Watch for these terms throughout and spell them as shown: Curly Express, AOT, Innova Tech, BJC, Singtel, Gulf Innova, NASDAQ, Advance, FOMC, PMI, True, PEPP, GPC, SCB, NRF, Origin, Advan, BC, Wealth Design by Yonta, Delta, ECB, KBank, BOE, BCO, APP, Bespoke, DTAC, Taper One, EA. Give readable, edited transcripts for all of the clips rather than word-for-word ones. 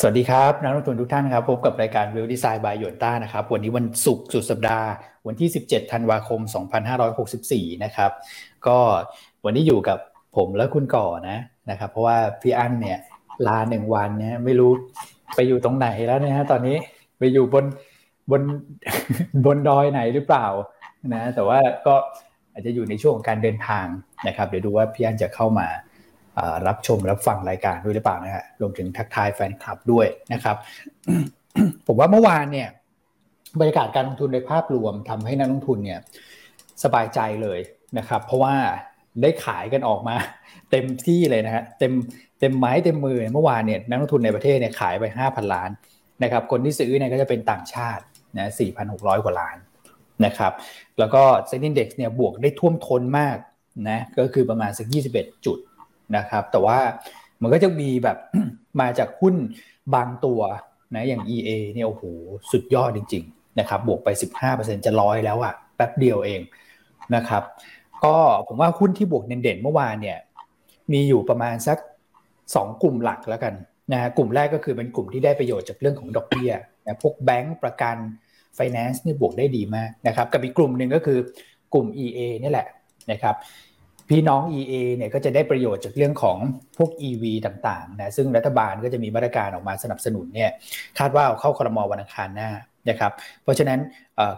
สวัสดีครับนักลงทุนทุกท่านครับพบกับรายการ Wealth Design by Yonta นะครับวันนี้วันศุกร์สุดสัปดาห์วันที่17ธันวาคม2564นะครับก็วันนี้อยู่กับผมและคุณก่อนะครับเพราะว่าพี่อั้นเนี่ยลา1วันเนี่ยไม่รู้ไปอยู่ตรงไหนแล้วนะฮะตอนนี้ไปอยู่บนดอยไหนหรือเปล่านะแต่ว่าก็อาจจะอยู่ในช่วงของการเดินทางนะครับเดี๋ยวดูว่าพี่อั้นจะเข้ามารับชมรับฟังรายการด้วยหรือเปล่านะฮะรวมถึงทักทายแฟนคลับด้วยนะครับ ผมว่าเมื่อวานเนี่ยบรรยากาศการลงทุนในภาพรวมทำให้นักลงทุนเนี่ยสบายใจเลยนะครับเพราะว่าได้ขายกันออกมาเต็มที่เลยนะฮะเต็มไม้เต็มมือเมื่อวานเนี่ยนักลงทุนในประเทศเนี่ยขายไป 5,000 ล้านนะครับคนที่ซื้อเนี่ยก็จะเป็นต่างชาตินะ 4,600 กว่าล้านนะครับแล้วก็เซ็นดิ้งเด็กซ์เนี่ยบวกได้ท่วมท้นมากนะก็คือประมาณสัก21จุดนะครับแต่ว่ามันก็จะมีแบบมาจากหุ้นบางตัวนะอย่าง EA เนี่ยโอ้โหสุดยอดจริงๆนะครับบวกไป 15% จะ100แล้วอะแป๊บเดียวเองนะครับก็ผมว่าหุ้นที่บวกเด่นๆเมื่อวานเนี่ยมีอยู่ประมาณสัก2กลุ่มหลักแล้วกันนะกลุ่มแรกก็คือเป็นกลุ่มที่ได้ประโยชน์จากเรื่องของดอกเบี้ยนะพวกแบงก์ประกัน Finance นี่บวกได้ดีมากนะครับกับอีกกลุ่มนึงก็คือกลุ่ม EA นี่แหละนะครับพี่น้อง EA เนี่ยก็จะได้ประโยชน์จากเรื่องของพวก EV ต่างๆนะซึ่งรัฐบาลก็จะมีมาตรการออกมาสนับสนุนเนี่ยคาดว่าเข้าครม.วันอังคารหน้านะครับเพราะฉะนั้น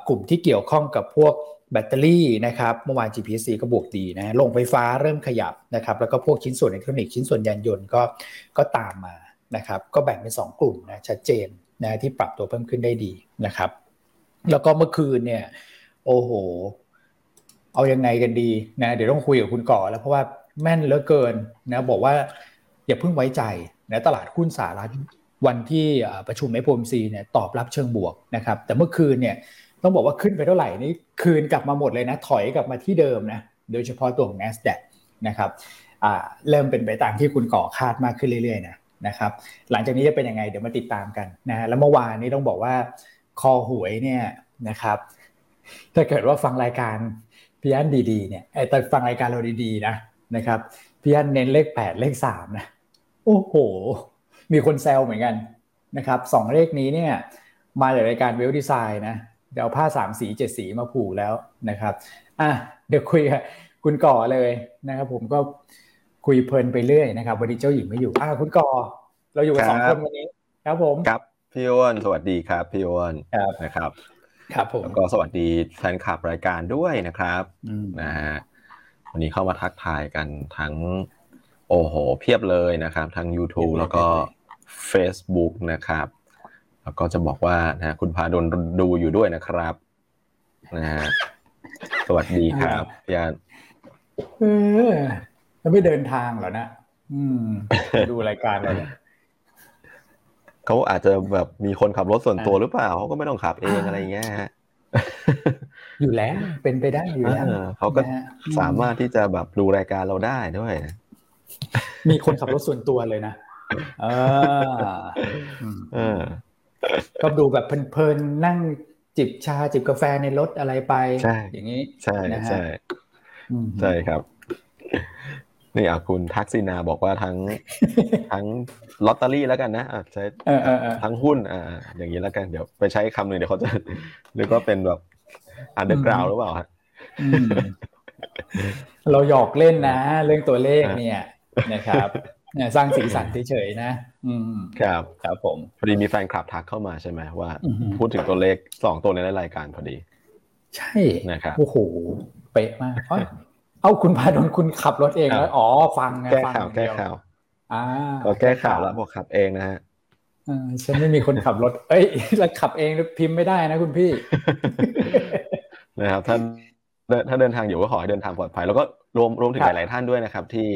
กลุ่มที่เกี่ยวข้องกับพวกแบตเตอรี่นะครับเมื่อวาน GPC ก็บวกดีนะโรงไฟฟ้าเริ่มขยับนะครับแล้วก็พวกชิ้นส่วนอิเล็กทรอนิกส์ชิ้นส่วนยานยนต์ก็ตามมานะครับก็แบ่งเป็น2กลุ่มนะชัดเจนนะที่ปรับตัวเพิ่มขึ้นได้ดีนะครับแล้วก็เมื่อคืนเนี่ยโอ้โหเอายังไงกันดีนะเดี๋ยวต้องคุยกับคุณก่อแล้วเพราะว่าแม่นเหลือเกินนะบอกว่าอย่าเพิ่งไว้ใจนะตลาดหุ้นสหรัฐวันที่ประชุม FOMC เนี่ยตอบรับเชิงบวกนะครับแต่เมื่อคืนเนี่ยต้องบอกว่าขึ้นไปเท่าไหร่นี่คืนกลับมาหมดเลยนะถอยกลับมาที่เดิมนะโดยเฉพาะตัวของ NASDAQ นะครับเริ่มเป็นไปตามที่คุณก่อคาดมากขึ้นเรื่อยๆนะครับหลังจากนี้จะเป็นยังไงเดี๋ยวมาติดตามกันนะฮะแล้วเมื่อวานนี้ต้องบอกว่าคอหวยเนี่ยนะครับถ้าเกิดว่าฟังรายการพี่อั้นดีๆเนี่ยแต่ฟังรายการเราดีๆนะนะครับพี่อั้นเน้นเลข8เลข3นะโอ้โหมีคนแซวเหมือนกันนะครับ2เลขนี้เนี่ยมาจากรายการ Wealth Design นะเดี๋ยวเอาผ้า3สี7สีมาผูกแล้วนะครับเดี๋ยวคุยกับคุณก่อเลยนะครับผมก็คุยเพลินไปเรื่อยนะครับวันนี้เจ้าหญิงไม่อยู่คุณก่อเราอยู่กัน2คนวันนี้ครับผมครับพี่อ้วนสวัสดีครับพี่อ้วนนะครับครับผมแล้วก็สวัสดีแฟนคลับรายการด้วยนะครับนะฮะวันนี้เข้ามาทักทายกันทั้งโอ้โหเพียบเลยนะครับทั้ง YouTube แล้วก็ Facebook นะครับแล้วก็จะบอกว่านะคุณพาดลดูอยู่ด้วยนะครับนะฮะสวัสดีครับพี่อั้นแล้วไม่เดินทางเหรอนะดูรายการเราเนี่ยเขาอาจจะแบบมีคนขับรถส่วนตัวหรือเปล่าเขาก็ไม่ต้องขับเองอะไรอย่างเงี้ยฮะอยู่แล้วเป็นไปได้อยู่แล้วเขาก็สามารถที่จะแบบดูรายการเราได้ด้วยมีคนขับรถส่วนตัวเลยนะก็ดูแบบเพลินๆนั่งจิบชาจิบกาแฟในรถอะไรไปอย่างนี้ใช่ใช่ใช่ครับนี่คุณทักษิณาบอกว่าทั้งลอตเตอรี่แล้วกันนะใช้ทั้งหุ้นอย่างนี้แล้วกันเดี๋ยวไปใช้คำหนึ่งเดี๋ยวเขาจะหรือก็เป็นแบบอันเดอร์กราวหรือเปล่าเราหยอกเล่นนะเรื่องตัวเลขเนี่ยนะครับสร้างสีสันเฉยๆนะครับครับผมพอดีมีแฟนคลับทักเข้ามาใช่ไหมว่าพูดถึงตัวเลข2ตัวในรายการพอดีใช่นะครับโอ้โหเป๊ะมากคุณพาดลคุณขับรถเองแล้วฟังไงฟังแก้ข่าวแก้ข่าวแล้วบอกขับเองนะฮะฉันไม่มีคนขับรถเอ้ยแล้วขับเองพิมพ์ไม่ได้นะคุณพี่นะครับถ้าเดินทางอยู่ก็ขอให้เดินทางปลอดภัยแล้วก็รวมถึงหลายๆท่านด้วยนะครับที่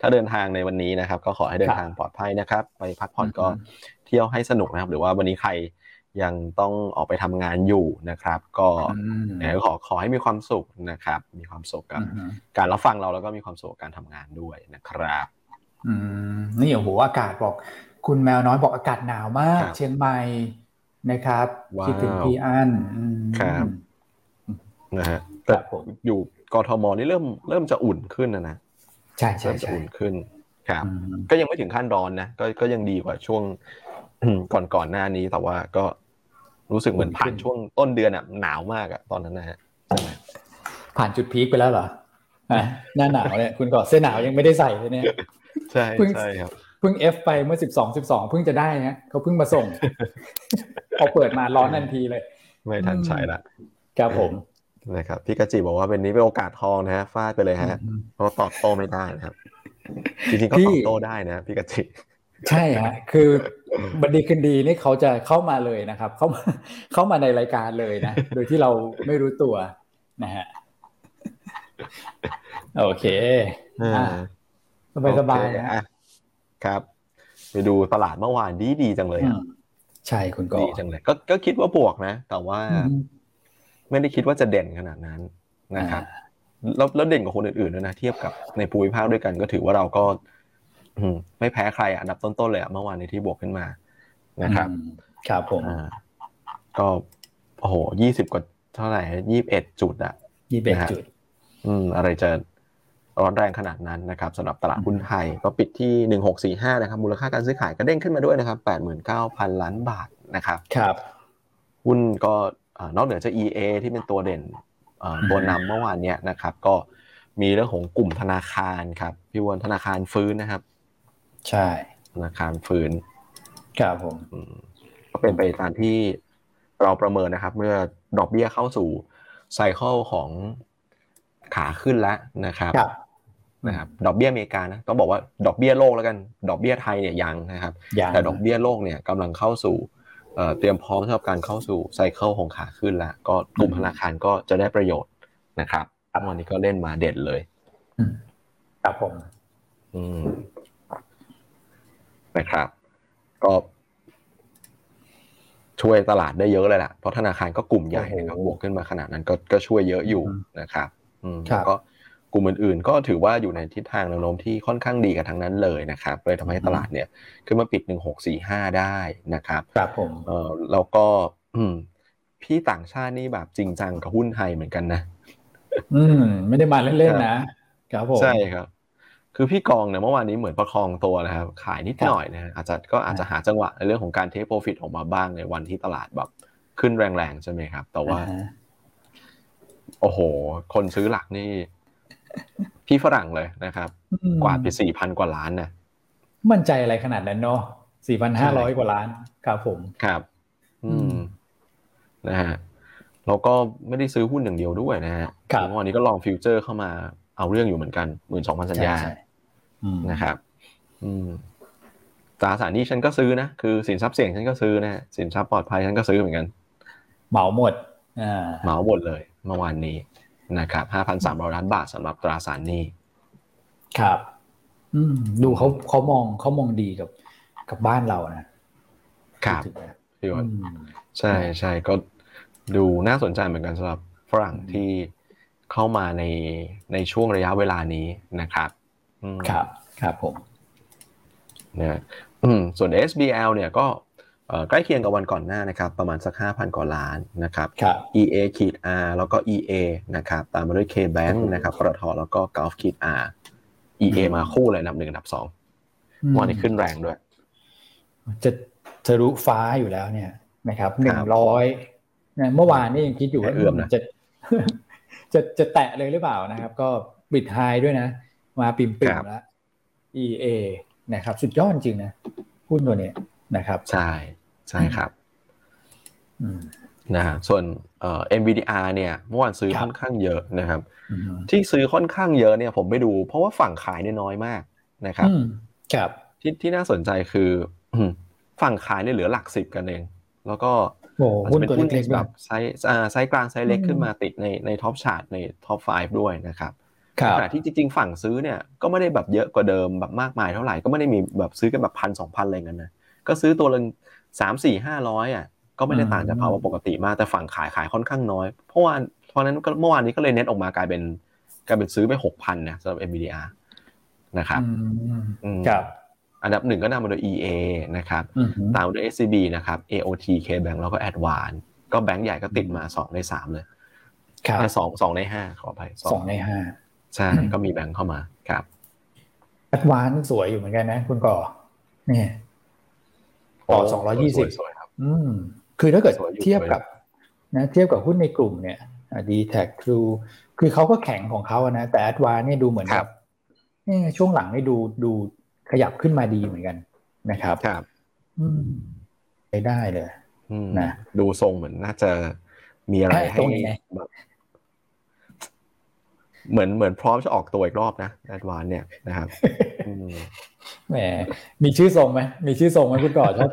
ถ้าเดินทางในวันนี้นะครับก็ขอให้เดินทางปลอดภัยนะครับไปพักผ่อนก็เที่ยวให้สนุกนะครับหรือว่าวันนี้ใครยังต้องออกไปทำงานอยู่นะครับก็ขอให้มีความสุขนะครับมีความสุขกับการรับฟังเราแล้วก็มีความสุขกับการทำงานด้วยนะครับนี่โอ้โหอากาศบอกคุณแมวน้อยบอกอากาศหนาวมากเชียงใหม่นะครับคิดถึงพี่อั้นครับนะฮะแต่ผมอยู่กทมนี่เริ่มจะอุ่นขึ้นนะใช่ๆอุ่นขึ้นครับก็ยังไม่ถึงขั้นร้อนนะก็ยังดีกว่าช่วง ก่อนหน้านี้แต่ว่าก็รู้สึกเหมือนผ่านช่วงต้นเดือนอ่ะหนาวมากอ่ะตอนนั้นนะฮะผ่านจุดพีคไปแล้วเหรอหน้าหนาวเนี่ยคุณก็เสื้อหนาวยังไม่ได้ใส่เลยเนี่ยใช่ใช่ครับเพิ่ง F ไปเมื่อ12เพิ่งจะได้นะเขาเพิ่งมาส่งพอเปิดมาร้อนทันทีเลยไม่ทันใช้ละครับผมนะครับพี่กจิบอกว่าเป็นนี้เป็นโอกาสทองนะฮะฟาดไปเลยฮะเพราะตอบโต้ไม่ได้นะครับจริงๆก็ตอบโต้ได้นะพี่กจิใช่ฮะคือบดีคืนดีนี่เขาจะเข้ามาเลยนะครับเข้ามาในรายการเลยนะโดยที่เราไม่รู้ตัวนะฮะโอเคสบายๆนะครับไปดูตลาดเมื่อวานดีจังเลยครับใช่คุณก็ดีจังเลยก็คิดว่าบวกนะแต่ว่าไม่ได้คิดว่าจะเด่นขนาดนั้นนะครับแล้วเด่นกว่าคนอื่นๆด้วยนะเทียบกับในภูมิภาคด้วยกันก็ถือว่าเราก็ไม่แพ้ใครอันดับต้นๆเลยเมื่อวานในที่บวกขึ้นมานะครับครับผมก็โอ้โห20กว่าเท่าไหร่21จุดอ่ะ21จุดอะไรจะร้อนแรงขนาดนั้นนะครับสำหรับตลาดหุ้นไทยก็ปิดที่1645นะครับมูลค่าการซื้อขายก็เด้งขึ้นมาด้วยนะครับ 89,000 ล้านบาทนะครับครับหุ้นก็นอกเหนือจาก EA ที่เป็นตัวเด่นตัวนำเมื่อวานเนี้ยนะครับก็มีเรื่องของกลุ่มธนาคารครับพี่วอนธนาคารฟื้นนะครับใช่ธนาคารฟื้นครับผมก็เป็นไปตามที่เราประเมินนะครับเมื่อดอกเบี้ยเข้าสู่ไซเคิลของขาขึ้นแล้วนะครับนะครับดอกเบี้ยอเมริกานะต้องบอกว่าดอกเบี้ยโลกแล้วกันดอกเบี้ยไทยเนี่ยยังนะครับแต่ดอกเบี้ยโลกเนี่ยกำลังเข้าสู่เตรียมพร้อมสำหรับการเข้าสู่ไซเคิลของขาขึ้นแล้วก็กลุ่มธนาคารก็จะได้ประโยชน์นะครับวันนี้ก็เล่นมาเด่นเลยครับผมนะครับก็ช่วยตลาดได้เยอะเลยล่ะเพราะธนาคารก็กลุ่มใหญ่นะครับบวกขึ้นมาขนาดนั้นก็ช่วยเยอะอยู่นะครับก็กลุ่มอื่นๆก็ถือว่าอยู่ในทิศทางแนวโน้มที่ค่อนข้างดีกันทั้งนั้นเลยนะครับเลยทำให้ตลาดเนี่ยขึ้นมาปิด1645ได้นะครับครับผมแล้วก็พี่ต่างชาตินี่แบบจริงจังกับหุ้นไทยเหมือนกันนะไม่ได้มาเล่นๆนะครับผมใช่ครับคือพี่กองเนี่ยเมื่อวานนี้เหมือนประคองตัวนะครับขายนิดหน่อยนะอาจจะหาจังหวะในเรื่องของการเทคโปรฟิตออกมาบ้างในวันที่ตลาดแบบขึ้นแรงๆใช่ไหมครับแต่ว่าโอ้โหคนซื้อหลักนี่พี่ฝรั่งเลยนะครับกว่าไป 4,000 กว่าล้านนะมั่นใจอะไรขนาดนั้นเนาะ 4,500 กว่าล้านครับผมครับนะฮะแล้วก็ไม่ได้ซื้อหุ้นอย่างเดียวด้วยนะฮะเมื่อวานนี้ก็ลองฟิวเจอร์เข้ามาเอาเรื่องอยู่เหมือนกัน 12,000 สัญญานะครับตราสารหนี้ฉันก็ซื้อนะคือสินทรัพย์เสี่ยงฉันก็ซื้อนะสินทรัพย์ปลอดภัยฉันก็ซื้อเหมือนกันเหมาหมดเหมาหมดเลยเมื่อวานนี้นะครับ 5,300 ล้านบาทสำหรับตราสารหนี้ครับดูเขามองดีกับบ้านเรานะครับพี่วันใช่ๆก็ดูน่าสนใจเหมือนกันสำหรับฝรั่งที่เข้ามาในช่วงระยะเวลานี้นะครับครับผมนะส่วน SBL เนี่ยก็ใกล้เคียงกับวันก่อนหน้านะครับประมาณสัก 5,000 กว่าล้านนะครับ EA-R แล้วก็ EA นะครับตามมาด้วย KBank นะครับปตท.แล้วก็ Gulf-R EA มาคู่เลยอันดับ1อันดับ2วันนี้ขึ้นแรงด้วยจะทะลุฟ้าอยู่แล้วเนี่ยนะครับ100นะเมื่อวานนี่ยังคิดอยู่ว่าจะแตะเลยหรือเปล่านะครับก็ปิดไฮด้วยนะมาปิ่มๆแล้ว EA นะครับสุดยอดจริงนะหุ้นตัวนี้นะครับใช่ครับนะส่วนMBDR เนี่ยเมื่อวานซื้อค่อนข้างเยอะนะครับที่ซื้อค่อนข้างเยอะเนี่ยผมไม่ดูเพราะว่าฝั่งขายเนี่ยน้อยมากนะครับครับที่น่าสนใจคือฝั่งขายเนี่ยเหลือหลัก10กันเองแล้วก็จะเป็นหุ้นแบบไซส์กลางไซส์เล็กขึ้นมาติดในท็อปชาร์ตในท็อป5ด้วยนะครับขณะที่จริงๆฝั่งซื้อเนี่ยก็ไม่ได้แบบเยอะกว่าเดิมแบบมากมายเท่าไหร่ก็ไม่ได้มีแบบซื้อกันแบบ 1,000 2,000 อะไรเงี้ยนะก็ซื้อตัวละ 3-4 500 อ่ะก็ไม่ได้ต่างจากภาวะปกติมากแต่ฝั่งขายค่อนข้างน้อยเพราะนั้นเมื่อวานนี้ก็เลยเน็ตออกมากลายเป็นซื้อไป 6,000 นะสำหรับ MBDR นะครับครับอันดับ1ก็นำมาโดย EA นะครับตามมาโดย SCB นะครับ AOT KBank แล้วก็ Advance ก็แบงค์ใหญ่ก็ติดมา2ใน3เลยครับ2ใน5ขออภัย2ใน5ใช่ก็มีแบงค์เข้ามาครับ Advance สวยอยู่เหมือนกันนะคุณก่อนี่ ต่อ220ครับคือถ้าเกิดเทียบกับนะเทียบกับหุ้นในกลุ่มเนี่ยDTAC True คือเขาก็แข็งของเขานะแต่ Advan เนี่ยดูเหมือนกับช่วงหลังนี่ดูขยับขึ้นมาดีเหมือนกันนะครับครับไปได้เลยนะดูทรงเหมือนน่าจะมีอะไรให้เหมือนพร้อมจะออกตัวอีกรอบนะ Advan เนี่ยนะครับแหมมีชื่อทรงมั้ยมีชื่อทรงมั้ยคุณก่อชอบ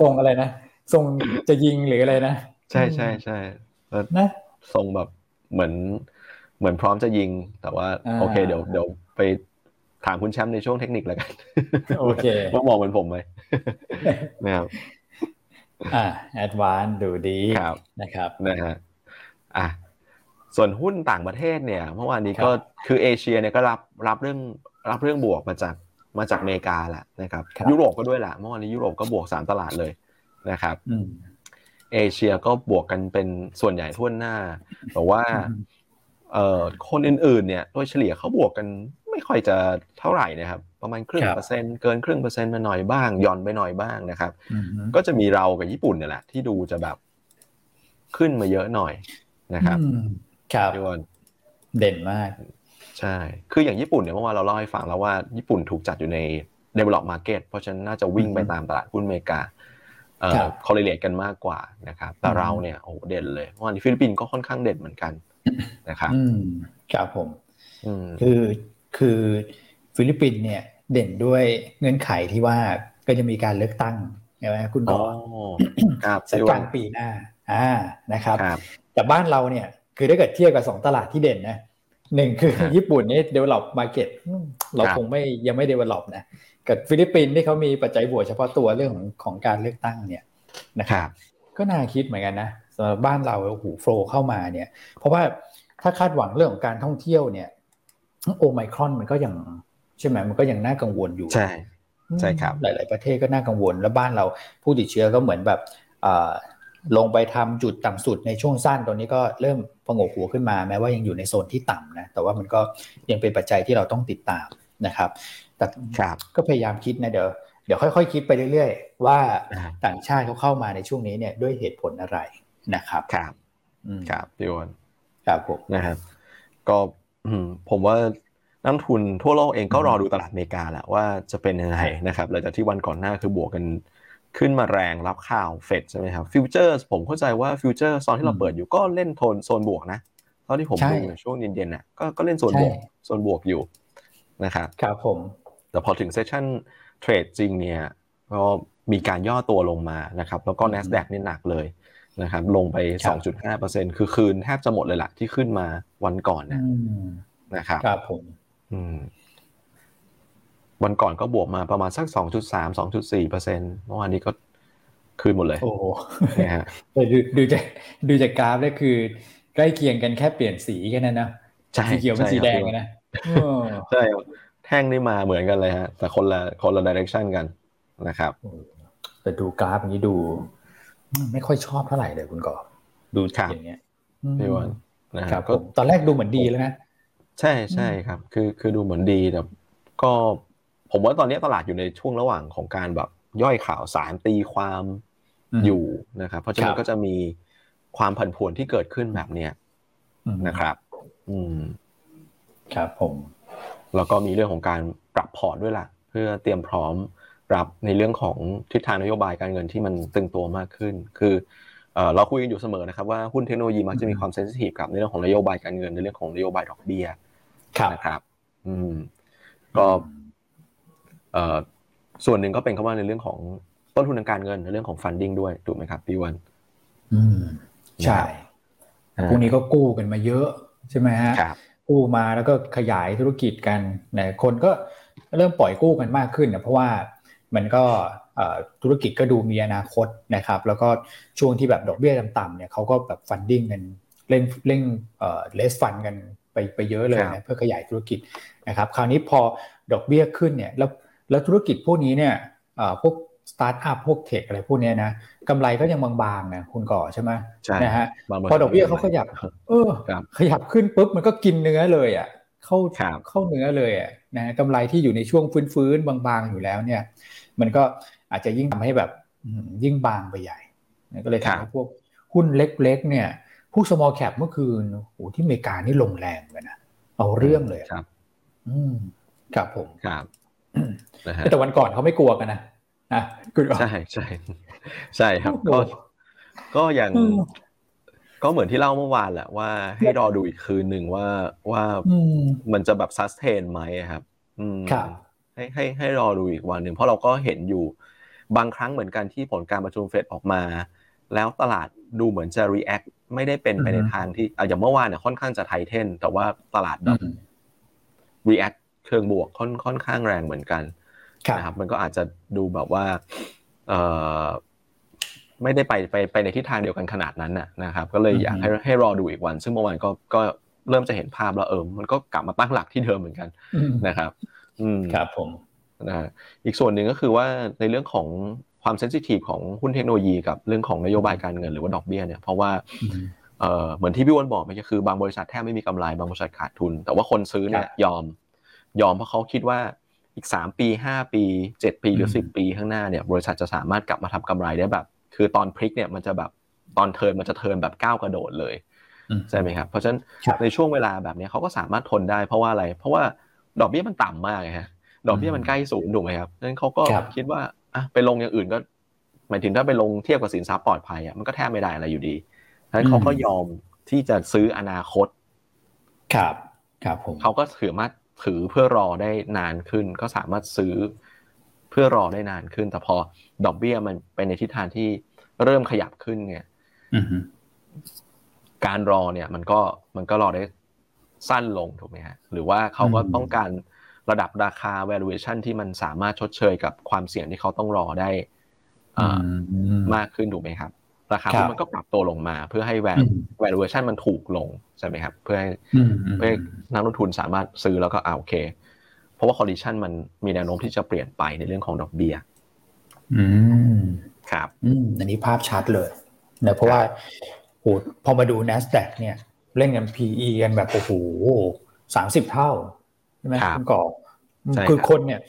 ทรงอะไรนะทรงจะยิงหรืออะไรนะใช่ๆๆนะทรงแบบเหมือนพร้อมจะยิงแต่ว่าโอเคเดี๋ยวไปถามคุณแชมป์ในช่วงเทคนิคแล้วกันโอเคว่ามองเหมือนผมไหมนะครับแอดวานซ์ดูดีนะครับนะฮะส่วนหุ้นต่างประเทศเนี่ยเมื่อวานนี้ก็คือเอเชียเนี่ยก็รับเรื่องบวกมาจากอเมริกาแหละนะครับยุโรปก็ด้วยแหละเมื่อวานนี้ยุโรปก็บวก3ตลาดเลยนะครับเอเชียก็บวกกันเป็นส่วนใหญ่ทั่วหน้าแต่ว่าคนอื่นๆเนี่ยโดยเฉลี่ยเขาบวกกันไม่ค่อยจะเท่าไหร่นะครับประมาณ 0.5% เกิน 0.5% มาหน่อยบ้างย่อนไปหน่อยบ้างนะครับก็จะมีเรากับญี่ปุ่นเนี่ยแหละที่ดูจะแบบขึ้นมาเยอะหน่อยนะครับครับเด่นมากใช่คืออย่างญี่ปุ่นเนี่ยเมื่อวานเราเล่าให้ฟังแล้วว่าญี่ปุ่นถูกจัดอยู่ใน developed market เพราะฉะนั้นน่าจะวิ่งไปตามตลาดหุ้นอเมริกาcorrelate กันมากกว่านะครับแต่เราเนี่ยโอ้เด่นเลยวันนี้ฟิลิปปินส์ก็ค่อนข้างเด่นเหมือนกันนะครับครับผมคือฟิลิปปินส์เนี่ยเด่นด้วยเงื่อนไขที่ว่าก็จะมีการเลือกตั้งใช่มั้ยคุณก่อครับสัปดาห์ปีหน้านะครับแต่บ้านเราเนี่ยคือถ้าเกิดเทียบกับ2ตลาดที่เด่นนะ1คือญี่ปุ่นนี่ develop market เราคงยังไม่ develop นะกับฟิลิปปินส์ที่เขามีปัจจัยบวกเฉพาะตัวเรื่องของการเลือกตั้งเนี่ยนะครับก็น่าคิดเหมือนกันนะสำหรับบ้านเราโอ้โหโฟลเข้ามาเนี่ยเพราะว่าถ้าคาดหวังเรื่องของการท่องเที่ยวเนี่ยโอไมครอนมันก็ยังใช่ไหมมันก็ยังน่ากังวลอยู่ใช่ครับหลายๆประเทศก็น่ากังวลแล้วบ้านเราผู้ติดเชื้อก็เหมือนแบบลงไปทำจุดต่ำสุดในช่วงสั้นตอนนี้ก็เริ่มผงกหัวขึ้นมาแม้ว่ายังอยู่ในโซนที่ต่ำนะแต่ว่ามันก็ยังเป็นปัจจัยที่เราต้องติดตามนะครับแต่ก็พยายามคิดนะเดี๋ยวค่อยๆคิดไปเรื่อยๆว่าต่างชาติเขาเข้ามาในช่วงนี้เนี่ยด้วยเหตุผลอะไรนะครับครับครับพี่อ้วนครับผมนะครับก็ผมว่านักทุนทั่วโลกเองก็รอดูตลาดอเมริกาแหละว่าจะเป็นยังไงนะครับหลังจากที่วันก่อนหน้าคือบวกกันขึ้นมาแรงรับข่าวเฟดใช่ไหมครับฟิวเจอร์ผมเข้าใจว่าฟิวเจอร์ตอนที่เราเปิดอยู่ก็เล่นโซนบวกนะตอนที่ผมดูช่วงเย็นๆน่ะก็เล่นโซนบวกอยู่นะครับครับผมแต่พอถึงเซสชั่นเทรดจริงเนี่ยก็มีการย่อตัวลงมานะครับแล้วก็ Nasdaq นี่หนักเลยนะครับลงไป 2.5% คือคืนแทบจะหมดเลยล่ะที่ขึ้นมาวันก่อนนะครับครับผมวันก่อนก็บวกมาประมาณสัก 2.3 2.4% เมื่อวานนี้ก็คืนหมดเลยโอ้โหนะฮะดูจากกราฟแล้วคือใกล้เคียงกันแค่เปลี่ยนสีแค่นั้นนะสีเขียวเป็นสีแดงนะใช่แท่งนี่มาเหมือนกันเลยฮะแต่คนละ direction กันนะครับแต่ดูกราฟอย่างนี้ดูไม่ค่อยชอบเท่าไหร่เลยคุณก่อดูอย่างเงี้ยพี่วันนะครับก็ตอนแรกดูเหมือนดีแล้วนะใช่ๆครับคือดูเหมือนดีแต่ก็ผมว่าตอนนี้ตลาดอยู่ในช่วงระหว่างของการแบบย่อยข่าวสารตีความอยู่นะครับเพราะฉะนั้นก็จะมีความผันผวนที่เกิดขึ้นแบบเนี้ยนะครับครับผมแล้วก็มีเรื่องของการปรับพอร์ตด้วยล่ะเพื่อเตรียมพร้อมรับในเรื่องของทิศทางนโยบายการเงินที่มันตึงตัวมากขึ้นคือเราคุยกันอยู่เสมอนะครับว่าหุ้นเทคโนโลยีมักจะมีความเซนซิทีฟกับในเรื่องของนโยบายการเงินในเรื่องของนโยบายดอกเบี้ยนะครับก็ส่วนหนึ่งก็เป็นคำว่าในเรื่องของต้นทุนทางการเงินในเรื่องของฟันดิ้งด้วยถูกไหมครับพี่วันใช่พวกนี้ก็กู้กันมาเยอะใช่ไหมฮะกู้มาแล้วก็ขยายธุรกิจกันนะคนก็เริ่มปล่อยกู้กันมากขึ้นนะเพราะว่ามันก็ธุรกิจก็ดูมีอนาคตนะครับแล้วก็ช่วงที่แบบดอกเบี้ยต่ำๆเนี่ยเขาก็แบบฟันดิ้งกันเร่งเลสฟันกันไปเยอะเลยนะเพื่อขยายธุรกิจนะครับคราวนี้พอดอกเบี้ยขึ้นเนี่ยแล้วธุรกิจพวกนี้เนี่ยพวกสตาร์ทอัพพวกเทคอะไรพวกนี้นะกำไรก็ยังบางๆนะคุณก่อใช่ไหมนะฮะพอดอกเบี้ยเขาขยับขึ้นปุ๊บมันก็กินเนื้อเลยอ่ะเข้าเนื้อเลยอ่ะนะกำไรที่อยู่ในช่วงฟื้นๆบางๆอยู่แล้วเนี่ยมันก็อาจจะยิ่งทำให้แบบ ยิ่งบางไปใหญ่ก็เลยทำให้พวกหุ้นเล็กๆเนี่ยผู้ small cap เมื่อคืนโอ้ที่อเมริกานี่ลงแรงกันนะเอาเรื่องเลยครับครับผมครับแต่วันก่อนเขาไม่กลัวกันนะใช่ใช่ใช่ครับก็อย่างก็เหมือนที่เล่าเมื่อวานแหละว่าให้รอดูอีกคืนหนึ่งว่ามันจะแบบซัสเทนไหมครับให้รอดูอีกวันหนึ่งเพราะเราก็เห็นอยู่บางครั้งเหมือนกันที่ผลการประชุมเฟดออกมาแล้วตลาดดูเหมือนจะ react ไม่ได้เป็นไปในทางที่อย่างเมื่อวานเนี่ยค่อนข้างจะไทเทนแต่ว่าตลาดแบบ react เชิงบวกค่อนข้างแรงเหมือนกันนะครับมันก็อาจจะดูแบบว่าไม่ได้ไปในทิศทางเดียวกันขนาดนั้นนะครับก็เลยอยากให้รอดูอีกวันซึ่งเมื่อวานก็เริ่มจะเห็นภาพแล้วมันก็กลับมาตั้งหลักที่เดิมเหมือนกันนะครับครับผมนะอีกส่วนหนึ่งก็คือว่าในเรื่องของความเซนซิทีฟของหุ้นเทคโนโลยีกับเรื่องของนโยบายการเงินหรือว่าดอกเบี้ยเนี่ยเพราะว่าเหมือนที่พี่อ้วนบอกมันก็คือบางบริษัทแทบไม่มีกำไรบางบริษัทขาดทุนแต่ว่าคนซื้อเนี่ยยอมเพราะเขาคิดว่าอีก3ปี5ปี7ปีหรือ10ปีข้างหน้าเนี่ยบริษัทจะสามารถกลับมาทำกำไรได้แบบคือตอนพลิกเนี่ยมันจะแบบตอนเทิร์นมันจะเทิร์นแบบก้าวกระโดดเลยใช่ไหมครับเพราะฉะนั้นในช่วงเวลาแบบนี้เขาก็สามารถทนได้เพราะว่าอะไรเพราะว่าดอกเบี้ยมันต่ำมากไงฮะดอกเบี้ยมันใกล้ศูนย์ถูกไหมครับนั้นเขาก็คิดว่าอ่ะไปลงอย่างอื่นก็หมายถึงถ้าไปลงเทียบกับสินทรัพย์ปลอดภัยอ่ะมันก็แทบไม่ได้อะไรอยู่ดีนั้นเขาก็ยอมที่จะซื้ออนาคตครับครับผมเขาก็ถือเพื่อรอได้นานขึ้นก็สามารถซื้อเพื่อรอได้นานขึ้นแต่พอดอกเบี้ยมันไปในทิศทางที่เริ่มขยับขึ้นเนี่ยการรอเนี่ยมันก็รอได้สั้นลงถูกไหมฮะหรือว่าเขาก็ต้องการระดับราคา valuation ที่มันสามารถชดเชยกับความเสี่ยงที่เขาต้องรอได้มากขึ้นถูกไหมครับราคามันก็ปรับตัวลงมาเพื่อให้ valuation มันถูกลงใช่ไหมครับเพื่อให้นักลงทุนสามารถซื้อแล้วก็โอเคเพราะว่า condition มันมีแนวโน้มที่จะเปลี่ยนไปในเรื่องของดอกเบี้ยครับอันนี้ภาพชัดเลยนะเพราะว่าโหพอมาดู Nasdaq เนี่ยเล่นกัน PE กันแบบโอ้โห30เท่าใช่มั้ยคุณก่อคือคนเนี่ย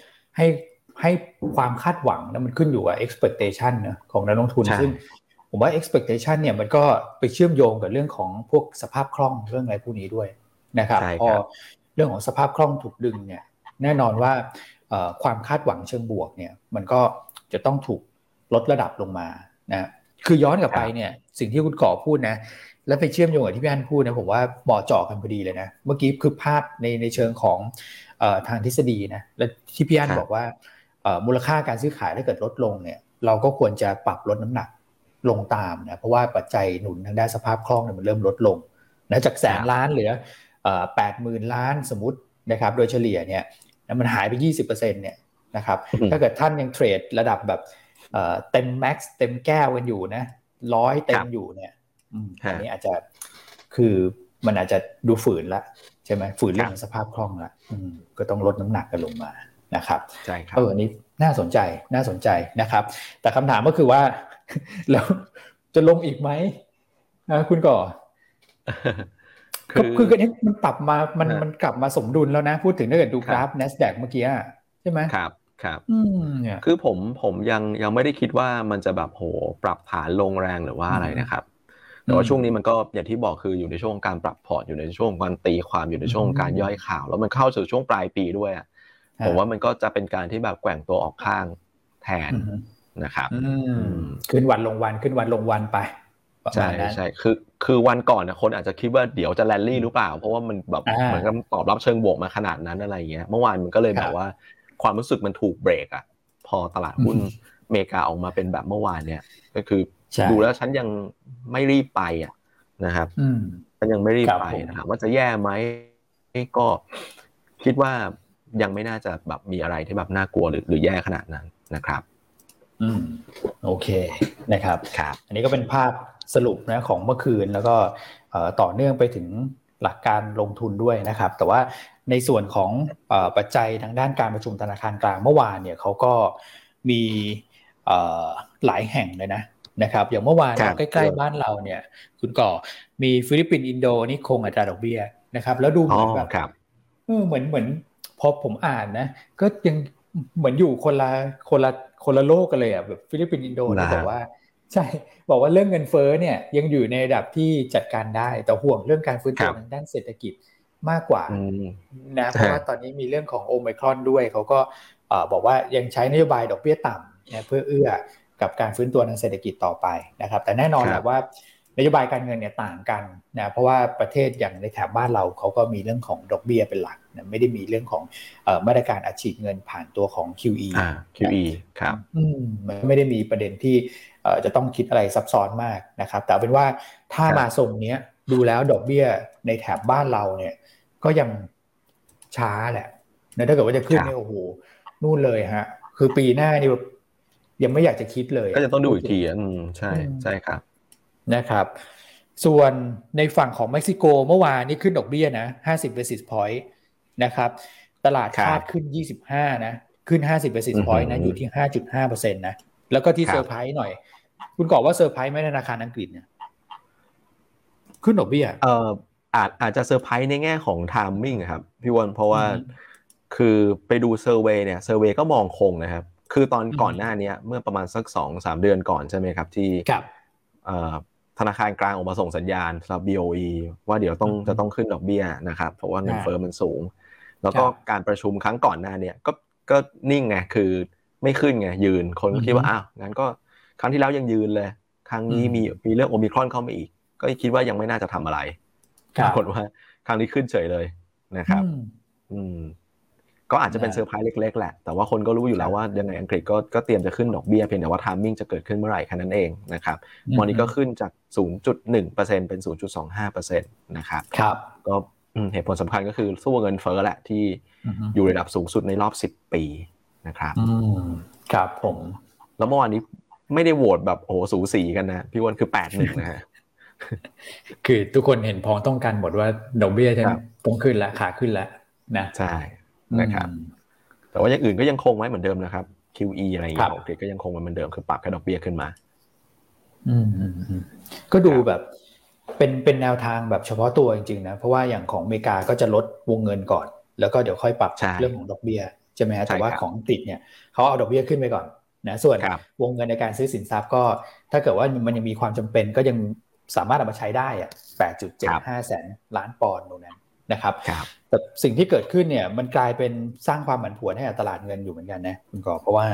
ให้ความคาดหวังแล้วมันขึ้นอยู่กับ expectation นะของนักลงทุนซึ่งผมว่า expectation เนี่ยมันก็ไปเชื่อมโยงกับเรื่องของพวกสภาพคล่องเรื่องอะไรพวกนี้ด้วยนะครับพอเรื่องของสภาพคล่องถูกดึงเนี่ยแน่นอนว่าความคาดหวังเชิงบวกเนี่ยมันก็จะต้องถูกลดระดับลงมานะคือย้อนกลับไปเนี่ยสิ่งที่คุณก่อพูดนะแล้วไปเชื่อมโยงกับที่พี่อันพูดนะผมว่าเหมาะเจาะกันพอดีเลยนะเมื่อกี้คือภาพในเชิงของทางทฤษฎีนะและที่พี่อันบอกว่ามูลค่าการซื้อขายถ้าเกิดลดลงเนี่ยเราก็ควรจะปรับลดน้ำหนักลงตามนะเพราะว่าปัจจัยหนุนทางด้านสภาพคล่องเนี่ยมันเริ่มลดลงนะจากแสนล้านเหลือ80,000 ล้านสมมุตินะครับโดยเฉลี่ยเนี่ยมันหายไป 20% เนี่ยนะครับถ้าเกิดท่านยังเทรดระดับแบบเต็มแม็กซ์เต็มแก้วกันอยู่นะ100เต็มอยู่เนี่ยอันนี้อาจจะคือมันอาจจะดูฝืนละใช่ไหมฝืนเรื่องสภาพคล่องละก็ต้องลดน้ำหนักกันลงมานะครับใช่ครับอันนี้น่าสนใจนะครับแต่คำถามก็คือว่าแล้วจะลงอีกไหมคุณก่อคือกันนี้มันปรับมามันกลับมาสมดุลแล้วนะพูดถึงถ้าเกิดดูกราฟ Nasdaq เมื่อกี้ใช่ไหมครับคือผมยังไม่ได้คิดว่ามันจะแบบโหปรับฐานลงแรงหรือว่าอะไรนะครับแต่ว่าช่วงนี้มันก็อย่างที่บอกคืออยู่ในช่วงการปรับพอร์ตอยู่ในช่วงการตีความอยู่ในช่วงการย่อยข่าวแล้วมันเข้าสู่ช่วงปลายปีด้วยผมว่ามันก็จะเป็นการที่แบบแกว่งตัวออกข้างแทนนะครับขึ้นวันลงวันขึ้นวันลงวันไปใช่ใช่คือวันก่อนนะคนอาจจะคิดว่าเดี๋ยวจะแรลลี่หรือเปล่าเพราะว่ามันแบบเหมือนกับตอบรับเชิงบวกมาขนาดนั้นอะไรเงี้ยเมื่อวานมันก็เลยแบบว่าความรู้สึกมันถูกเบรกอ่ะพอตลาดหุ้นอเมริกาออกมาเป็นแบบเมื่อวานเนี่ยก็คือดูแล้วฉันยังไม่รีบไปอ่ะนะครับฉันยังไม่รีบไปถามว่าจะแย่ไหมก็คิดว่ายังไม่น่าจะแบบมีอะไรที่แบบน่ากลัวหรือแย่ขนาดนั้นนะครับโอเคนะครับอันนี้ก็เป็นภาพสรุปนะของเมื่อคืนแล้วก็ต่อเนื่องไปถึงหลักการลงทุนด้วยนะครับแต่ว่าในส่วนของปัจจัยทางด้านการประชุมธนาคารกลางเมื่อวานเนี่ยเขาก็มีหลายแห่งเลยนะครับอย่างเมื่อวานใกล้ๆบ้านเราเนี่ยคุณก่อมีฟิลิปปินส์อินโดนี่คงอัตราดอกเบี้ยนะครับแล้วดูเหมือนแบบเหมือนพอผมอ่านนะก็ยังเหมือนอยู่คนละ คนละโลกกันเลยอ่ะแบบฟิลิปปินส์อินโดนีเซียบอกว่าใช่บอกว่าเรื่องเงินเฟ้อเนี่ยยังอยู่ในระดับที่จัดการได้แต่ห่วงเรื่องการฟื้นตัวทางด้านเศรษฐกิจมากกว่านะเพราะว่าตอนนี้มีเรื่องของโอไมครอนด้วยเขาก็บอกว่ายังใช้นโยบายดอกเบี้ยต่ำนะเพื่อเอื้อกับการฟื้นตัวทางเศรษฐกิจต่อไปนะครับแต่แน่นอนแหละว่านโยบายการเงินเนี่ยต่างกันนะเพราะว่าประเทศอย่างในแถบบ้านเราเขาก็มีเรื่องของดอกเบี้ยเป็นหลักนะไม่ได้มีเรื่องของมาตรการอัดฉีดเงินผ่านตัวของ QE ครับมันไม่ได้มีประเด็นที่จะต้องคิดอะไรซับซ้อนมากนะครับแต่เอาเป็นว่าถ้ามาทรงนี้ดูแล้วดอกเบี้ยในแถบบ้านเราเนี่ยก็ยังช้าแหละนะถ้าเกิดว่าจะขึ้นเนี่ยโอ้โหนู่นเลยฮะคือปีหน้านี่แบบยังไม่อยากจะคิดเลยก็จะต้องดูอีกทีใช่ใช่ครับนะครับส่วนในฝั่งของเม็กซิโกเมื่อวานนี้ขึ้นดอกเบี้ยนะ50 basis point นะครับตลาดคาดขึ้น25นะขึ้น50 basis point นะอยู่ที่ 5.5% นะแล้วก็ที่เซอร์ไพรส์หน่อยคุณกอบว่าเซอร์ไพรส์ไหมธนาคารอังกฤษเนี่ยขึ้นดอกเบี้ยอาจจะเซอร์ไพรส์ในแง่ของไทมิ่งครับพี่วอนเพราะว่าคือไปดูเซอร์เวย์เนี่ยเซอร์เวย์ก็มองคงนะครับคือตอนก่อนหน้านี้เมื่อประมาณสัก 2-3 เดือนก่อนใช่ไหมครับที่ธนาคารกลางออกมาส่งสัญญาณสำหรับ BOE ว่าเดี๋ยวจะต้องขึ้นดอกเบี้ยนะครับเพราะว่าเงินเฟ้อมันสูงแล้วก็การประชุมครั้งก่อนหน้าเนี่ยก็นิ่งไงคือไม่ขึ้นไงยืนคนคิดว่าอ้าวงั้นก็ครั้งที่แล้วยังยืนเลยครั้งนี้มีเรื่องโอมิครอนเข้ามาอีกก็คิดว่ายังไม่น่าจะทำอะไรปรากฏว่าครั้งนี้ขึ้นเฉยเลยนะครับก็อาจจะเป็นเซอร์ไพรส์เล็กๆแหละแต่ว่าคนก็รู้อยู่แล้วว่ายังไงอังกฤษก็เตรียมจะขึ้นดอกเบี้ยเพียงแต่ว่าไทมิ่งจะเกิดขึ้นเมื่อไหร่แค่นั้นเองนะครับวันนี้ก็ขึ้นจาก 0.1% เป็น 0.25% นะครับก็เหตุผลสำคัญก็คือสู้เงินเฟ้อแหละที่อยู่ในระดับสูงสุดในรอบ10ปีนะครับครับผมแล้วเมื่อวานนี้ไม่ได้โหวตแบบโอ้สูสีกันนะพี่วันคือ 8-1 นะฮะคือทุกคนเห็นพ้องต้องกันหมดว่าดอกเบี้ยต้องขึ้นแล้วขาขึ้นแล้วนะใช่นะครับแต่ว่าอย่างอื่นก็ยังคงไว้เหมือนเดิมนะครับ QE อะไรอย่างเงี้ยโอเคก็ยังคงเหมือนเดิมคือปรับแค่ดอกเบี้ยขึ้นมาก็ดูแบบเป็นแนวทางแบบเฉพาะตัวจริงๆนะเพราะว่าอย่างของอเมริกาก็จะลดวงเงินก่อนแล้วก็เดี๋ยวค่อยปรับเรื่องของดอกเบี้ยใช่มั้ยฮะแต่ว่าของอังกฤษเนี่ยเขาเอาดอกเบี้ยขึ้นไปก่อนนะส่วนวงเงินในการซื้อสินทรัพย์ก็ถ้าเกิดว่ามันยังมีความจำเป็นก็ยังสามารถเอามาใช้ได้อ่ะ 8.75 แสนล้านปอนด์ตรงนั้นนะครับแต่สิ่งที่เกิดขึ้นเนี่ยมันกลายเป็นสร้างความผันผวนให้กับตลาดเงินอยู่เหมือนกันนะคุณกอเพราะว่า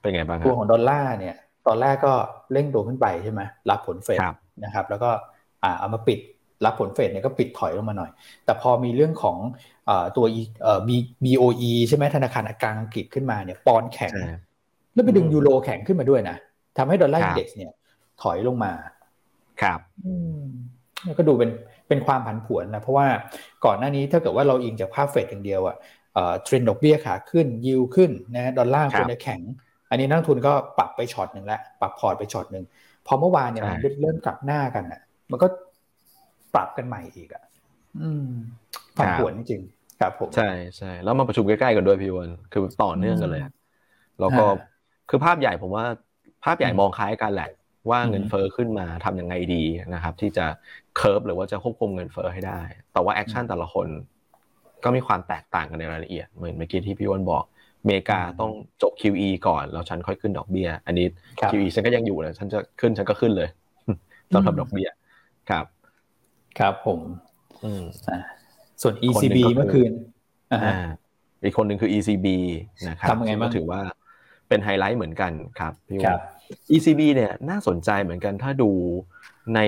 เป็นไงบ้างครับตัวของดอลลาร์เนี่ยตอนแรกก็เร่งตัวขึ้นไปใช่ไหมรับผลเฟดนะครับแล้วก็เอามาปิดรับผลเฟดเนี่ยก็ปิดถอยลงมาหน่อยแต่พอมีเรื่องของตัว BOE ใช่ไหมธนาคารกลางอังกฤษขึ้นมาเนี่ยปอนด์แข็งแล้วไปดึงยูโรแข็งขึ้นมาด้วยนะทำให้ดอลลาร์อินเด็กซ์เนี่ยถอยลงมาครับก็ดูเป็นความผันผวนนะเพราะว่าก่อนหน้านี้ถ้าเกิดว่าเราอิงจากภาพเฟดอย่างเดียวอ่ะเทรนด์ดอกเบี้ยขาขึ้นยิลด์ขึ้นนะดอลลาร์ควรจะแข็งอันนี้นักลงทุนก็ปรับไปช็อตนึงแล้วปรับพอร์ตไปช็อตนึงพอเมื่อวานเนี่ยมันเริ่มกลับหน้ากันอ่ะมันก็ปรับกันใหม่อีกอ่ะผันผวนจริงครับผมใช่ๆแล้วมาประชุมใกล้ๆกันด้วยพี่วอนคือต่อเนื่องกันเลยแล้วก็คือภาพใหญ่ผมว่าภาพใหญ่มองคล้ายกันแหละว่าเงินเฟ้อขึ้นมาทำยังไงดีนะครับที่จะเคิร์ฟหรือว่าจะควบคุมเงินเฟ้อให้ได้แต่ว่าแอคชั่นแต่ละคนก็มีความแตกต่างกันในรายละเอียดเหมือนเมื่อกี้ที่พี่อ้วนบอกอเมริกาต้องจบ QE ก่อนแล้วฉันค่อยขึ้นดอกเบี้ยอันนี้ QE ฉันก็ยังอยู่นะฉันจะขึ้นฉันก็ขึ้นเลยสำหรับดอกเบี้ยครับครับผมส่วน ECB เมื่อคืนอีกคนนึงคือ ECB นะครับก็ถือว่าเป็นไฮไลท์เหมือนกันครับพี่อ้วนECB เนี่ยน่าสนใจเหมือนกันถ้าดูใน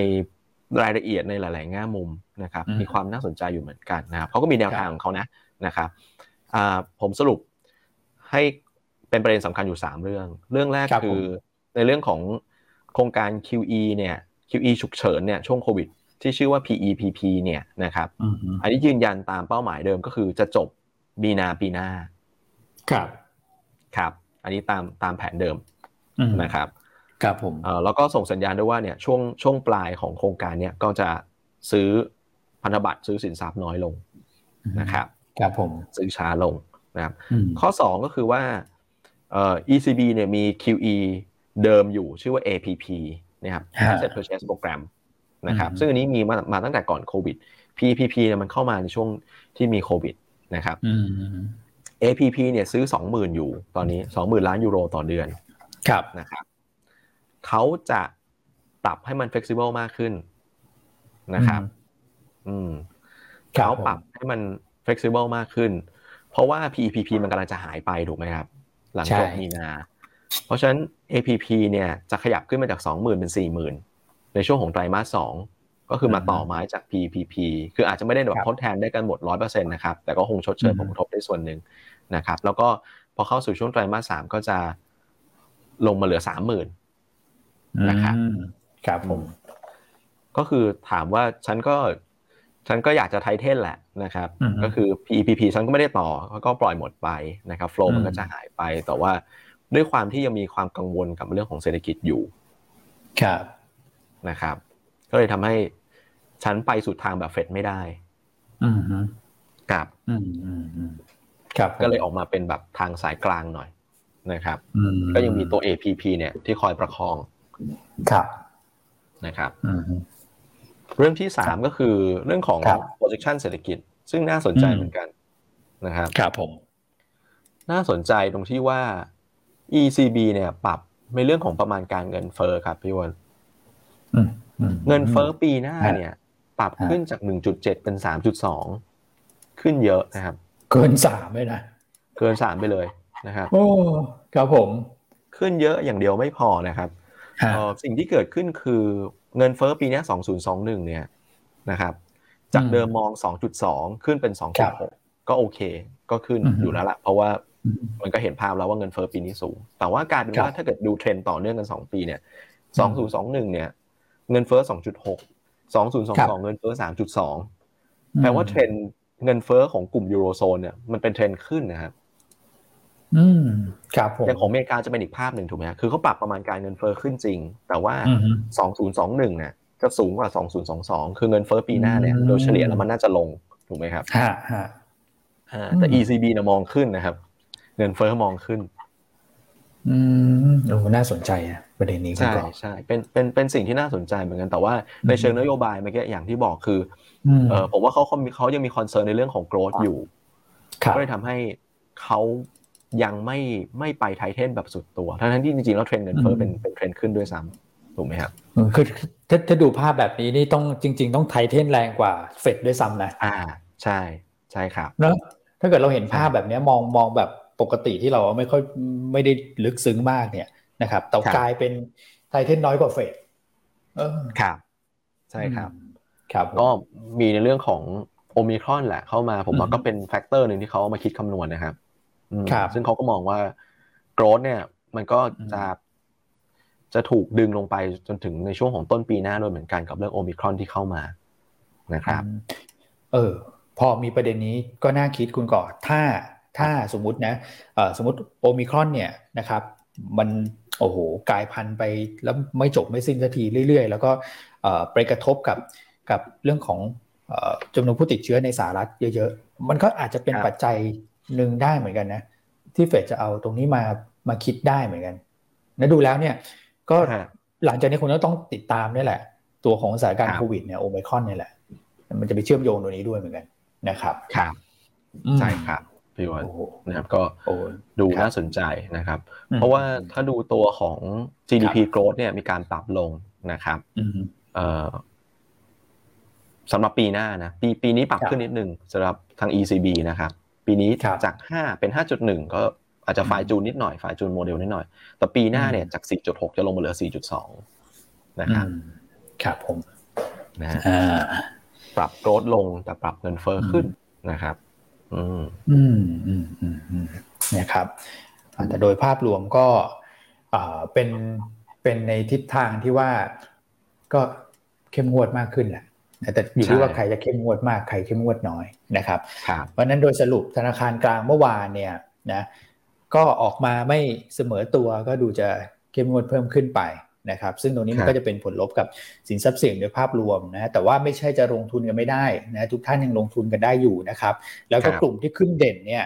รายละเอียดในหลายๆแง่มุมนะครับมีความน่าสนใจอยู่เหมือนกันนะครับเขาก็มีแนวทางของเขานะครับผมสรุปให้เป็นประเด็นสำคัญอยู่3เรื่องแรกคือในเรื่องของโครงการ QE เนี่ย QE ฉุกเฉินเนี่ยช่วงโควิดที่ชื่อว่า PEPP เนี่ยนะครับอันนี้ยืนยันตามเป้าหมายเดิมก็คือจะจบมีนาปีหน้าครับอันนี้ตามแผนเดิมนะครับครับผมแล้วก็ส่งสัญญาณด้วยว่าเนี่ยช่วงปลายของโครงการเนี่ยก็จะซื้อพันธบัตรซื้อสินทรัพย์น้อยลงนะครับครับผมซื้อช้าลงนะครับข้อ2ก็คือว่าECB เนี่ยมี QE เดิมอยู่ชื่อว่า APP นะครับ Asset Purchase Program นะครับซึ่งอันนี้มีมาตั้งแต่ก่อนโควิด PPP เนี่ยมันเข้ามาในช่วงที่มีโควิดนะครับ APP เนี่ยซื้อ 20,000 อยู่ตอนนี้ 20,000 ล้านยูโรต่อเดือนครับนะครับเขาจะปรับให้มัน flexible มากขึ้นนะครับเขาปรับให้มัน flexible มากขึ้นเพราะว่า PPP มันกำลังจะหายไปถูกไหมครับหลังจากมีนาเพราะฉะนั้น APP เนี่ยจะขยับขึ้นมาจาก 20,000 เป็น 40,000 ในช่วงของไตรมาส2ก็คือมาต่อไม้จาก PPP คืออาจจะไม่ได้แบบทดแทนได้กันหมด 100% นะครับแต่ก็คงชดเชยผลกระทบได้ส่วนหนึ่งนะครับแล้วก็พอเข้าสู่ช่วงไตรมาส3ก็จะลงมาเหลือ 30,000 นะครับครับผมก็คือถามว่าฉันก็อยากจะไทเทนแหละนะครับก็คือ PPP ฉันก็ไม่ได้ต่อก็ปล่อยหมดไปนะครับโฟลว์มันก็จะหายไปแต่ว่าด้วยความที่ยังมีความกังวลกับเรื่องของเศรษฐกิจอยู่ครับนะครับก็เลยทำให้ฉันไปสุดทางแบบเฟดไม่ได้ครับครับก็เลยออกมาเป็นแบบทางสายกลางหน่อยนะครับก็ยังมีตัว APP เนี่ยที่คอยประคองครับนะครับเรื่องที่3ก็คือเรื่องของ projection เศรษฐกิจซึ่งน่าสนใจเหมือนกันนะครับครับผมน่าสนใจตรงที่ว่า ECB เนี่ยปรับในเรื่องของประมาณการเงินเฟ้อครับพี่วอนเงินเฟ้อปีหน้าเนี่ยปรับขึ้นจาก 1.7 เป็น 3.2 ขึ้นเยอะนะครับเกิน3เลยนะเกิน3ไปเลยนะครับโอ้ครับผมขึ้นเยอะอย่างเดียวไม่พอนะครับสิ่งที่เกิดขึ้นคือเงินเฟ้อปีนี้2021เนี่ยนะครับจากเดิมมอง 2.2 ขึ้นเป็น 2.6 ก็โอเคก็ขึ้นอยู่แล้วล่ะเพราะว่ามันก็เห็นภาพแล้วว่าเงินเฟ้อปีนี้สูงแต่ว่าการเป็นว่าถ้าเกิดดูเทรนด์ต่อเนื่องกัน2ปีเนี่ย2021เนี่ยเงินเฟ้อ 2.6 2022เงินเฟ้อ 3.2 แปลว่าเทรนด์เงินเฟ้อของกลุ่มยูโรโซนเนี่ยมันเป็นเทรนด์ขึ้นนะครับครับผมอย่างของอเมริกาจะเป็นอีกภาพหนึ่งถูกไหมคือเขาปรับประมาณการเงินเฟ้อขึ้นจริงแต่ว่า2021เนี่ยจะสูงกว่า2022คือเงินเฟ้อปีหน้าเนี่ยโดยเฉลี่ยแล้วมันน่าจะลงถูกไหมครับแต่ ECB เนี่ยมองขึ้นนะครับเงินเฟ้อมองขึ้นโอ้น่าสนใจนะประเด็นนี้ครับใช่เป็นสิ่งที่น่าสนใจเหมือนกันแต่ว่าในเชิงนโยบายเมื่อกี้อย่างที่บอกคือผมว่าเขายังมีคอนเซิร์นในเรื่องของ growth อยู่ก็เลยทำให้เขายังไม่ไปไทเทนแบบสุดตัวทั้งที่จริงๆแล้วเทรนด์เงินเฟ้อเป็นเทรนด์ขึ้นด้วยซ้ำถูกไหมครับคือถ้าดูภาพแบบนี้นี่ต้องจริงๆต้องไทเทนแรงกว่าเฟดด้วยซ้ำนะใช่ใช่ครับเนอะถ้าเกิดเราเห็นภาพแบบนี้มองแบบปกติที่เราไม่ได้ลึกซึ้งมากเนี่ยนะครับแต่กลายเป็นไทเทนน้อยกว่าเฟดครับใช่ครับครับก็มีในเรื่องของโอมิครอนแหละเข้ามาผมว่าก็เป็นแฟกเตอร์นึงที่เขามาคิดคำนวณนะครับซึ่งเขาก็มองว่า growth เนี่ยมันก็จะถูกดึงลงไปจนถึงในช่วงของต้นปีหน้าด้วยเหมือนกันกับเรื่องโอมิครอนที่เข้ามานะครับพอมีประเด็นนี้ก็น่าคิดคุณก่อถ้าสมมุตินะสมมุติโอมิครอนเนี่ยนะครับมันโอ้โหกลายพันธุ์ไปแล้วไม่จบไม่สิ้นสักทีเรื่อยๆแล้วก็ไปกระทบกับเรื่องของจำนวนผู้ติดเชื้อในสหรัฐเยอะๆมันก็อาจจะเป็นปัจจัยหนึ่งได้เหมือนกันนะที่เฟดจะเอาตรงนี้มาคิดได้เหมือนกันนะดูแล้วเนี่ยก็หลังจากนี้คงต้องติดตามนี่แหละตัวของสถานการณ์โควิดเนี่ยโอไมครอนนี่แหละมันจะไปเชื่อมโยงตัวนี้ด้วยเหมือนกันนะครับครับใช่ครับพี่วอนนะครับก็ดูน่าสนใจนะครับเพราะว่าถ้าดูตัวของ GDP growth เนี่ยมีการปรับลงนะครับสำหรับปีหน้านะปีนี้ปรับขึ้นนิดนึงสำหรับทาง ECB นะครับปีนี้จาก5เป็น 5.1 ก็อาจจะฝ่ายจูนนิดหน่อยฝ่ายจูนโมเดลนิดหน่อยแต่ปีหน้าเนี่ยจาก 4.6 จะลงมาเหลือ 4.2 นะครับครับผมนะปรับโกรธลงแต่ปรับเงินเฟ้อขึ้นนะครับนะครับแต่โดยภาพรวมก็เป็นในทิศทางที่ว่าก็เข้มงวดมากขึ้นแหละแต่อยู่ที่ว่าใครจะเข้มงวดมากใครเข้มงวดน้อยนะครับเพราะฉะนั้นโดยสรุปธนาคารกลางเมื่อวานเนี่ยนะก็ออกมาไม่เสมอตัวก็ดูจะเข้มงวดเพิ่มขึ้นไปนะครับซึ่งตรงนี้มันก็จะเป็นผลลบกับสินทรัพย์เสี่ยงโดยภาพรวมนะแต่ว่าไม่ใช่จะลงทุนกันไม่ได้นะทุกท่านยังลงทุนกันได้อยู่นะครับแล้วก็กลุ่มที่ขึ้นเด่นเนี่ย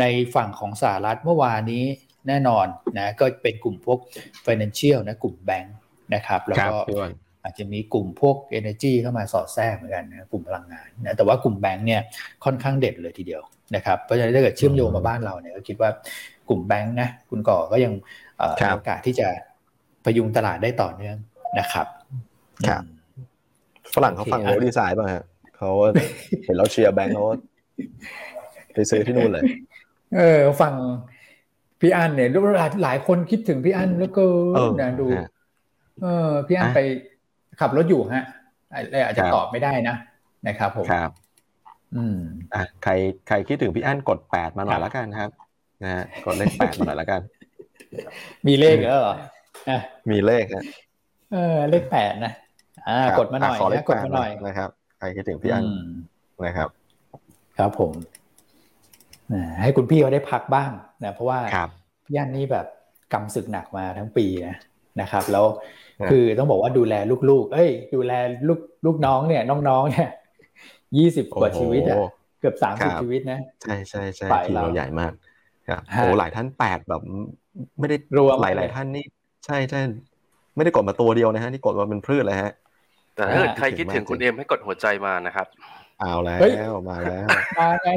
ในฝั่งของสหรัฐเมื่อวานนี้แน่นอนนะก็เป็นกลุ่มพวก financial นะกลุ่มแบงค์นะครับแล้วก็ อาจจะมีกลุ่มพวก energy เข้ามาสอดแทรกเหมือนกันนะกลุ่มพลังงานนะแต่ว่ากลุ่มแบงค์เนี่ยค่อนข้างเด่นเลยทีเดียวนะครับเพราะฉะนั้นถ้าเกิดเชื่อมโยงมาบ้านเราเนี่ยก็คิดว่ากลุ่มแบงค์นะคุณก่อก็ยังโอกาสที่จะพยุงตลาดได้ต่อเนื่องนะครับครับฝรั่งเขาฟังโรดีไซน์ป่ะฮะเขาเห็นเราเชียร์แบงค์เขาไปซื้อที่นู่นเลยฟังพี่อั้นเนี่ยหลายคนคิดถึงพี่อั้นแล้วก็นะดูพี่อั้นไปขับรถอยู่ฮะอาจจะตอบไม่ได้นะนะครับผมครับใครคิดถึงพี่อั้นกด8มาหน่อยละกันครับนะฮะกดเลข8มาหน่อยละกันมีเลขเหรอมีเลขฮะเลข8นะกดมาหน่อยนะกดมาหน่อยนะครับใครคิดถึงพี่อั้นนะครับครับผมให้คุณพี่เขาได้พักบ้างนะเพราะว่าพี่อั้นนี่แบบกำศึกหนักมาทั้งปีนะครับแล้วคือต้องบอกว่าดูแลลูกๆดูแลลูกน้องเนี่ยน้องๆเนี่ย20กว่าชีวิตอ่ะเกือบ30ชีวิตนะใช่ๆๆทีมเราใหญ่มากครับโอ้หลายท่าน8แบบไม่ได้รวมหลายท่านนี่ใช่ๆไม่ได้กดมาตัวเดียวนะฮะนี่กดมาเป็นพืชเลยฮะแต่ถ้าใครคิดถึงคุณเอ็มให้กดหัวใจมานะครับเอาแล้วมาแล้วมาไง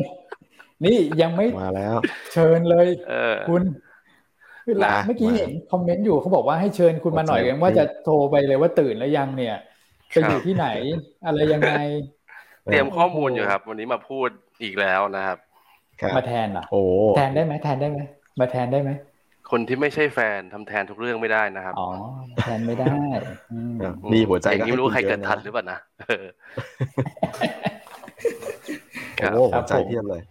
นี่ยังไม่มาแล้วเชิญเลยคุณเมื่อกี้เห็นคอมเมนต์อยู่เขาบอกว่าให้เชิญคุณมาหน่อยกันว่าจะโทรไปเลยว่าตื่นแล้วยังเนี่ยจะอยู่ที่ไหนอะไรยังไงเตรียมข้อมูลอยู่ครับวันนี้มาพูดอีกแล้วนะครับมาแทนเหรอโอ้แทนได้ไหมมาแทนได้ไหมคนที่ไม่ใช่แฟนทำแทนทุกเรื่องไม่ได้นะครับอ๋อแทนไม่ได้มีหัวใจอย่างนี้ไม่รู้ใครเกิดทันหรือเปล่านะโอ้หัวใจเทียบเลย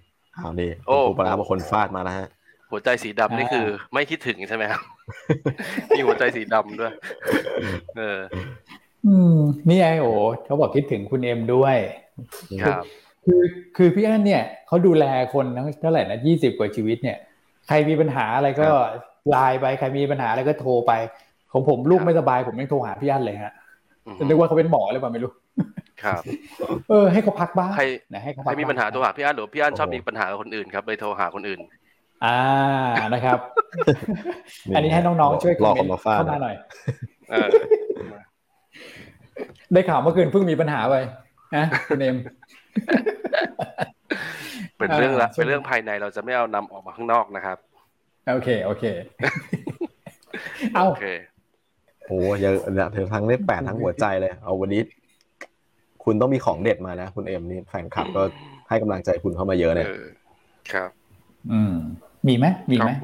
เอาดิโอ้ปลาบางคนฟาดมาแล้วฮะหัวใจสีดำนี่คือไม่คิดถึงใช่ไหมครับมีหัวใจสีดำด้วยนี่ไอโอเขาบอกคิดถึงคุณเอ็มด้วยครับคือพี่อั้นเนี่ยเขาดูแลคนทั้งเท่าไหร่นะ20กว่าชีวิตเนี่ยใครมีปัญหาอะไรก็ไลน์ไปใครมีปัญหาอะไรก็โทรไปของผมลูกไม่สบายผมยังโทรหาพี่อั้นเลยฮะนึกว่าเขาเป็นหมอหรือเปล่าไม่รู้ครับให้เขาพักบ้างนะให้เขาพักมีปัญหาโทรหาพี่อั้นหรือพี่อั้นชอบมีปัญหากับคนอื่นครับเลยโทรหาคนอื่นนะครับอันนี้ให้น้องๆช่วยคอมเมนต์เข้ามาหน่อยได้ข่าวเมื่อคืนเพิ่งมีปัญหาไปนะคุณเอมเป็นเรื่องภายในเราจะไม่เอานำออกมาข้างนอกนะครับโอเคเอาโอเคโอ้เยอะนะเธอทั้งเลข8ทั้งหัวใจเลยเอาวันนี้คุณต้องมีของเด็ดมานะคุณเอมนี่แฟนคลับก็ให้กำลังใจคุณเข้ามาเยอะเลยครับมีไหม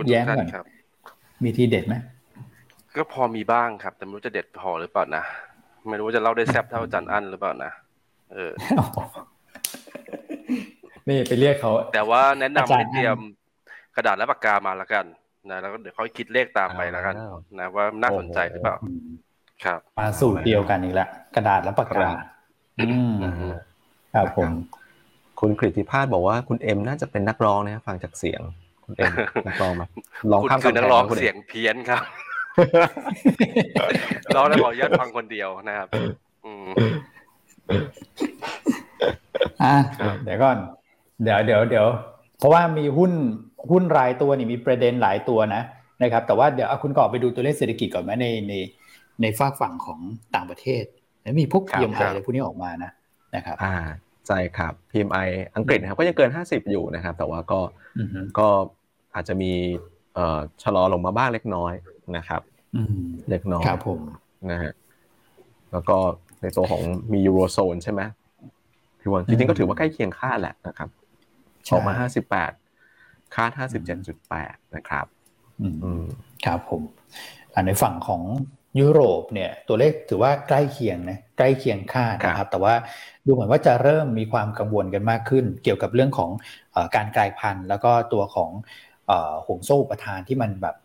แย้มก่อนมีทีเด็ดไหมก็พอมีบ้างครับแต่ไม่รู้จะเด็ดพอหรือเปล่านะไม่รู้ว่าจะเล่าได้แซ่บเท่าอาจารย์อั้นหรือเปล่านะนี่ไปเรียกเขาแต่ว่าแนะนำให้เตรียมกระดาษและปากกามาละกันนะแล้วก็เดี๋ยวเขาคิดเลขตามไปละกันนะว่าน่าสนใจหรือเปล่าครับมาสูตรเดียวกันอีกแล้วกระดาษและปากกาครับผมคุณกฤติภาสบอกว่าคุณเอ็มน่าจะเป็นนักร้องนะฟังจากเสียงคุณเอ็มนักร้องมาร้องข้ามกำแพงคุณคือนักร้องเสียงเพี้ยนครับร้องแล้วขอยัดฟังคนเดียวนะครับเดี๋ยวก่อนเดี๋ยวเพราะว่ามีหุ้นรายตัวนี่มีประเด็นหลายตัวนะครับแต่ว่าเดี๋ยวคุณก่อไปดูตัวเลขเศรษฐกิจก่อนไหมในฝากฝั่งของต่างประเทศแล้วมีพวก PMI อะไรพวกนี้ออกมานะครับใช่ครับ PMI อังกฤษนะครับก็ยังเกิน50อยู่นะครับแต่ว่าก็อาจจะมีชะลอลงมาบ้างเล็กน้อยนะครับเล็กน้อยครับผมนะฮะแล้วก็ในตัวของมียูโรโซนใช่ไหมพี่วันจริงๆก็ถือว่าใกล้เคียงคาดแหละนะครับออกมา58คาด 57.8 นะครับครับผมในฝั่งของยุโรปเนี่ยตัวเลขถือว่าใกล้เคียงนะใกล้เคียงคาดนะครับแต่ว่าดูเหมือนว่าจะเริ่มมีความกังวลกันมากขึ้นเกี่ยวกับเรื่องของการกลายพันธุ์แล้วก็ตัวของห่วงโซ่อุปทานที่มันแบบ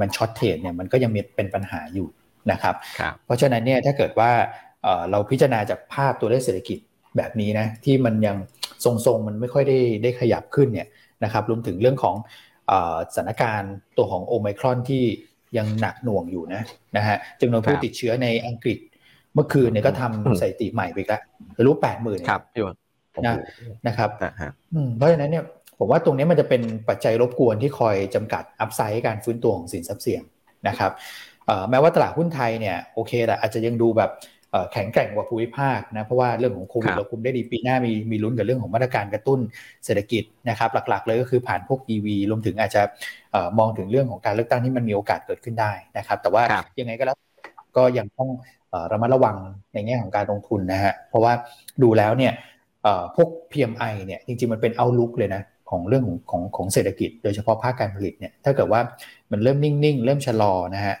มันช็อตเทรดเนี่ยมันก็ยังเป็นปัญหาอยู่นะครับเพราะฉะนั้นเนี่ยถ้าเกิดว่าเราพิจารณาจากภาพตัวเลขเศรษฐกิจแบบนี้นะที่มันยังทรงๆมันไม่ค่อยได้ขยับขึ้นเนี่ยนะครับรวมถึงเรื่องของสถานการณ์ตัวของโอไมครอนที่ยังหนักหน่วงอยู่นะฮะจำนวนผู้ติดเชื้อในอังกฤษเมื่อคืนเนี่ยก็ทำสถิติใหม่ไปแล้วรู้ 80,000 ครับพี่วันนะครับเพราะฉะนั้นเนี่ยผมว่าตรงนี้มันจะเป็นปัจจัยรบกวนที่คอยจำกัดอัพไซด์การฟื้นตัวของสินทรัพย์เสี่ยงนะครับแม้ว่าตลาดหุ้นไทยเนี่ยโอเคแหละอาจจะยังดูแบบ แข็งแกร่งกว่าภูมิภาคนะเพราะว่าเรื่องของโควิดเราคุมได้ดีปีหน้ามีลุ้นกับเรื่องของมาตรการกระตุ้นเศรษฐกิจนะครับหลักๆเลยก็คือผ่านพวก EV รวมถึงอาจจะมองถึงเรื่องของการเลือกตั้งที่มันมีโอกาสเกิดขึ้นได้นะครับแต่ว่ายังไงก็แล้วก็ยังต้องระมัดระวังในแง่ของการลงทุนนะฮะเพราะว่าดูแล้วเนี่ยพวก PMI เนี่ยจริงๆมันเป็น outlook เลยนะของเรื่องของเศรษฐกิจโดยเฉพาะภาคการผลิตเนี่ยถ้าเกิดว่ามันเริ่มนิ่งๆเริ่มชะลอนะฮะ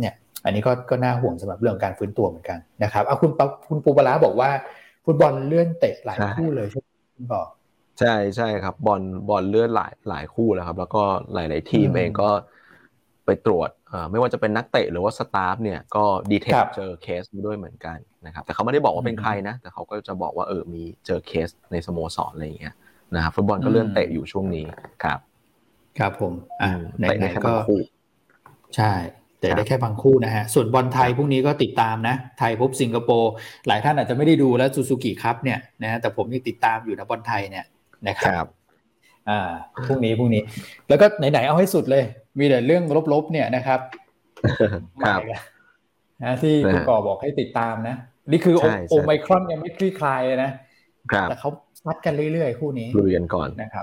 เนี่ยอันนี้ก็น่าห่วงสำหรับเรื่องการฟื้นตัวเหมือนกันนะครับเอาคุณปูปลาบอกว่าฟุตบอลเลื่อนเตะหลายคู่เลยใช่ไหมคุณบอกใช่ครับบอลเลื่อนหลายคู่แล้วครับแล้วก็หลายๆทีมเองก็ไปตรวจไม่ว่าจะเป็นนักเตะหรือว่าสตาฟเนี่ยก็ดีเทคเจอเคสด้วยเหมือนกันนะครับแต่เขาไม่ได้บอกว่าเป็นใครนะแต่เขาก็จะบอกว่ามีเจอเคสในสโมสรอะไรอย่างเงี้ยนะครับฟุตบอลก็เลื่อนเตะอยู่ช่วงนี้ครับครับผมเตะได้แค่บางคู่ใช่แต่ได้แค่บางคู่นะฮะส่วนบอลไทยพรุ่งนี้ก็ติดตามนะไทยพบสิงคโปร์หลายท่านอาจจะไม่ได้ดูแล้วซูซูกิคัพเนี่ยนะแต่ผมยังติดตามอยู่นะบอลไทยเนี่ยนะครับพรุ่งนี้แล้วก็ไหนๆเอาให้สุดเลยมีแต่เรื่องลบๆเนี่ยนะครับครับนะที่คุณก่อบอกให้ติดตามนะนี่คือโอไมครอนยังไม่คลี่คลายเลยนะแต่เขาพัดกันเรื่อยๆคู่นี้ลุยกันก่อนนะครับ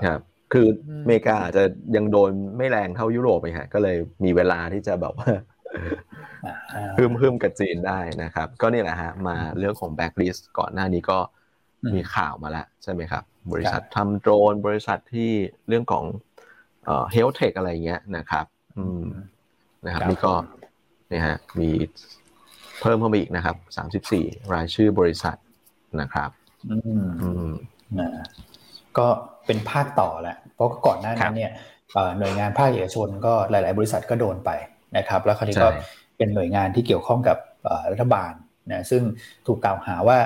คืออเมริกาอาจจะยังโดนไม่แรงเท่ายุโรปไปฮะก็เลยมีเวลาที่จะแบบว่าพึ่มกับจีนได้นะครับก็นี่แหละฮะมาเรื่องของแบ็คลิสต์ก่อนหน้านี้ก็มีข่าวมาแล้วใช่ไหมครับบริษัททำโดรนบริษัทที่เรื่องของเฮลท์เทคอะไรเงี้ยนะครับนะครับนี่ก็นี่ฮะมีเพิ่มเข้ามาอีกนะครับ34รายชื่อบริษัทนะครับก็เป็นภาคต่อแหละเพราะก่อนหน้านั้นเนี่ยหน่วยงานภาคเอกชนก็หลายๆบริษัทก็โดนไปนะครับแล้วคราวนี้ก็เป็นหน่วยงานที่เกี่ยวข้องกับรัฐบาลนะซึ่งถูกกล่าวหาว่า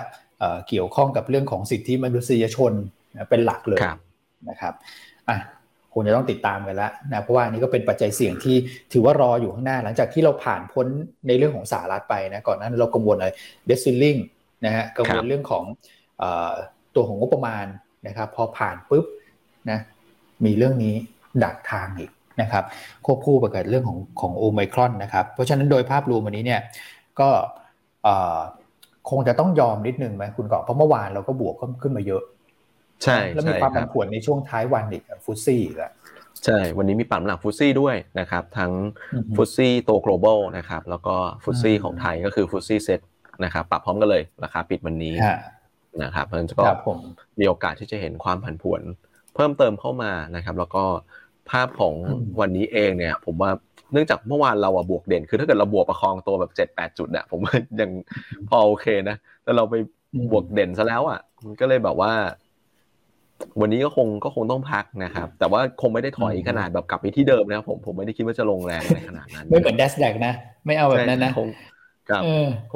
เกี่ยวข้องกับเรื่องของสิทธิมนุษยชนเป็นหลักเลยนะครับคงจะต้องติดตามกันแล้วนะเพราะว่านี่ก็เป็นปัจจัยเสี่ยงที่ถือว่ารออยู่ข้างหน้าหลังจากที่เราผ่านพ้นในเรื่องของสหรัฐไปนะก่อนหน้านั้นเรากังวลอะไรเดซิลลิงนะฮะกังวลเรื่องของตัวของงบประมาณนะครับพอผ่านปุ๊บนะมีเรื่องนี้ดักทางอีกนะครับควบคู่ไปกับเรื่องของโอไมครอนนะครับเพราะฉะนั้นโดยภาพรวมวันนี้เนี่ยก็คงจะต้องยอมนิดนึงไหมคุณก่อเพราะเมื่อวานเราก็บวกขึ้นมาเยอะใช่แล้วมีความผันผวนในช่วงท้ายวันอีกฟุตซี่อีกใช่วันนี้มีปั่นหลังฟุตซี่ด้วยนะครับทั้งฟุตซี่โต global นะครับแล้วก็ฟุตซี่ของไทยก็คือฟุตซี่เซ็ตนะครับปรับพร้อมกันเลยราคาปิดวันนี้นะครับมันก็มีโอกาสที่จะเห็นความผันผวนเพิ่มเติมเข้ามานะครับแล้วก็ภาพของวันนี้เองเนี่ยผมว่าเนื่องจากเมื่อวานเราบวกเด่นคือถ้าเกิดเราบวกประคองตัวแบบ 7-8 จุดเนี่ยผมว่ายังพอโอเคนะแต่เราไปบวกเด่นซะแล้วมันก็เลยแบบว่าวันนี้ก็คงต้องพักนะครับแต่ว่าคงไม่ได้ถอยขนาดแบบกลับไปที่เดิมนะผมไม่ได้คิดว่าจะลงแรงในขนาดนั้นไม่เหมือน Nasdaq นะไม่เอาแบบนั้นนะค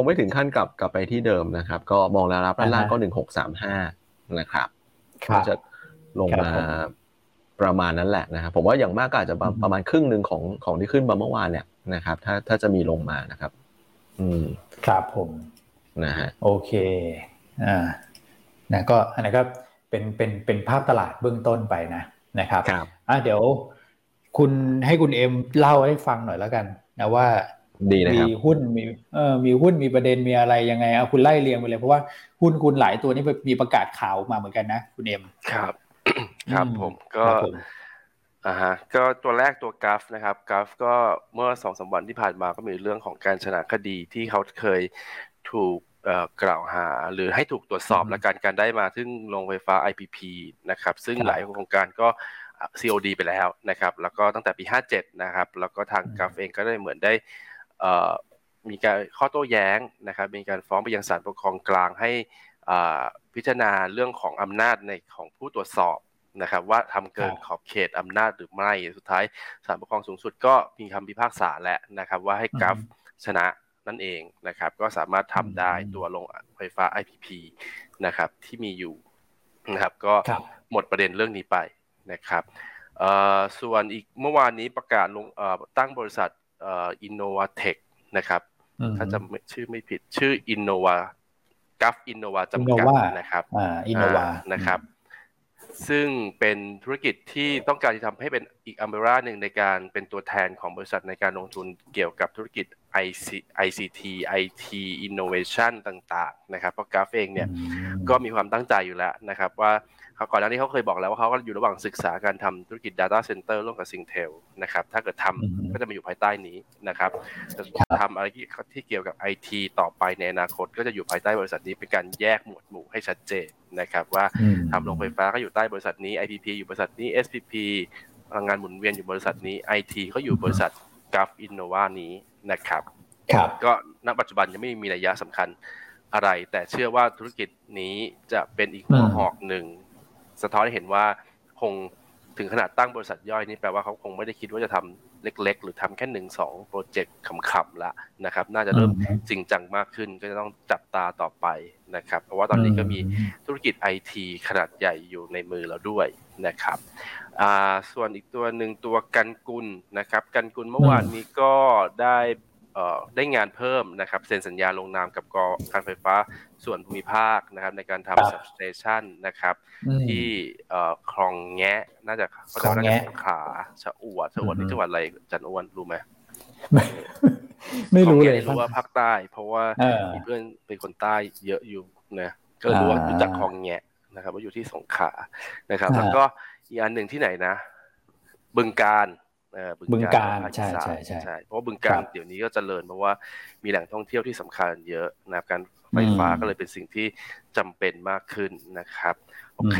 งไม่ถึงขั้นกลับไปที่เดิมนะครับก็มองแล้วรับด้านล่างก็1635นะครับก็จะลงมาประมาณนั้นแหละนะครับผมว่าอย่างมากก็อาจจะประมาณครึ่งนึงของที่ขึ้นมาเมื่อวานเนี่ยนะครับถ้าจะมีลงมานะครับครับผมนะฮะโอเคนะก็อันนั้นก็เป็นภาพตลาดเบื้องต้นไปนะครับเดี๋ยวคุณให้คุณเอ็มเล่าให้ฟังหน่อยแล้วกันนะว่ามีหุ้นมีประเด็นมีอะไรยังไงเอาคุณไล่เรียงไปเลยเพราะว่าหุ้นคุณหลายตัวนี่มีประกาศข่าวมาเหมือนกันนะคุณเอ็มครับผมก็ก็ตัวแรกตัวกราฟนะครับกราฟก็เมื่อ 2-3 วันที่ผ่านมาก็มีเรื่องของการชนะคดีที่เขาเคยถูกกล่าวหาหรือให้ถูกตรวจสอบและการได้มาซึ่งโรงไฟฟ้า IPP นะครับซึ่งหลายโครงการก็ COD ไปแล้วนะครับแล้วก็ตั้งแต่ปี57นะครับแล้วก็ทางกราฟเองก็ได้เหมือนได้มีการข้อโต้แย้งนะครับมีการฟ้องไปยังศาลปกครองกลางให้พิจารณาเรื่องของอำนาจในของผู้ตรวจสอบนะครับว่าทำเกินขอบเขตอำนาจหรือไม่สุดท้ายศาลปกครองสูงสุดก็มีคำพิพากษาและนะครับว่าให้กราฟชนะนั่นเองนะครับก็สามารถทำได้ตัวโรงไฟฟ้า IPP นะครับที่มีอยู่นะครับก็หมดประเด็นเรื่องนี้ไปนะครับส่วนอีกเมื่อวานนี้ประกาศลงตั้งบริษัทInnovatech นะครับถ้าจำชื่อไม่ผิดชื่อ Innova Innova จำกัดนะครับInnova นะครับซึ่งเป็นธุรกิจที่ต้องการจะทำให้เป็นอีกอัมเบร่าหนึ่งในการเป็นตัวแทนของบริษัทในการลงทุนเกี่ยวกับธุรกิจ ICT IT Innovation ต่างๆนะครับเพราะกราฟเองเนี่ยก็มีความตั้งใจอยู่แล้วนะครับว่าก่อนหน้านี้เขาเคยบอกแล้วว่าเขาก็อยู่ระหว่างศึกษาการทำธุรกิจ Data Center ร่วมกับ Singtel นะครับถ้าเกิดทำก็จะมาอยู่ภายใต้นี้นะครับจะทำอะไรที่เกี่ยวกับ IT ต่อไปในอนาคตก็จะอยู่ภายใต้บริษัทนี้เป็นการแยกหมวดหมู่ให้ชัดเจนนะครับว่าทำโรงไฟฟ้าก็อยู่ใต้บริษัทนี้ IPP อยู่บริษัทนี้ SPP พลังงานหมุนเวียนอยู่บริษัทนี้ IT ก็อยู่บริษัท Gulf Innova นี้นะครับก็ณปัจจุบันยังไม่มีนัยยะสำคัญอะไรแต่เชื่อว่าธุรกิจนี้จะเป็นอีกหัวหอกหนึ่งสะท้อนให้เห็นว่าคงถึงขนาดตั้งบริษัทย่อยนี่แปลว่าเขาคงไม่ได้คิดว่าจะทำเล็กๆหรือทำแค่ 1-2 โปรเจกต์ขำๆละนะครับน่าจะเริ่มจริงจังมากขึ้นก็จะต้องจับตาต่อไปนะครับเพราะว่าตอนนี้ก็มีธุรกิจ IT ขนาดใหญ่อยู่ในมือเราด้วยนะครับส่วนอีกตัวหนึ่งตัวกันกุลนะครับกันกุลเมื่อวานนี้ก็ได้งานเพิ่มนะครับเซ็นสัญญาลงนามกับการไฟฟ้าส่วนภูมิภาคนะครับในการทำ substation นะครับที่คลองแงะน่าจะเขาจะน่าจะสงขลาชะอวดที่จังหวัดอะไรจันทร์อ้วนรู้ไหมไม่รู้เลยรู้ว่าภาคใต้เพราะว่ามีเพื่อนเป็นคนใต้เยอะอยู่นะก็รู้ว่ารู้จักคลองแงะนะครับว่าอยู่ที่สงขลานะครับแล้วก็อีกอันหนึ่งที่ไหนนะบึงกาฬใช่เพราะบึงกาฬเดี๋ยวนี้ก็เจริญเพราะว่ามีแหล่งท่องเที่ยวที่สำคัญเยอะนะครับการไฟฟ้าก็เลยเป็นสิ่งที่จำเป็นมากขึ้นนะครับโอเค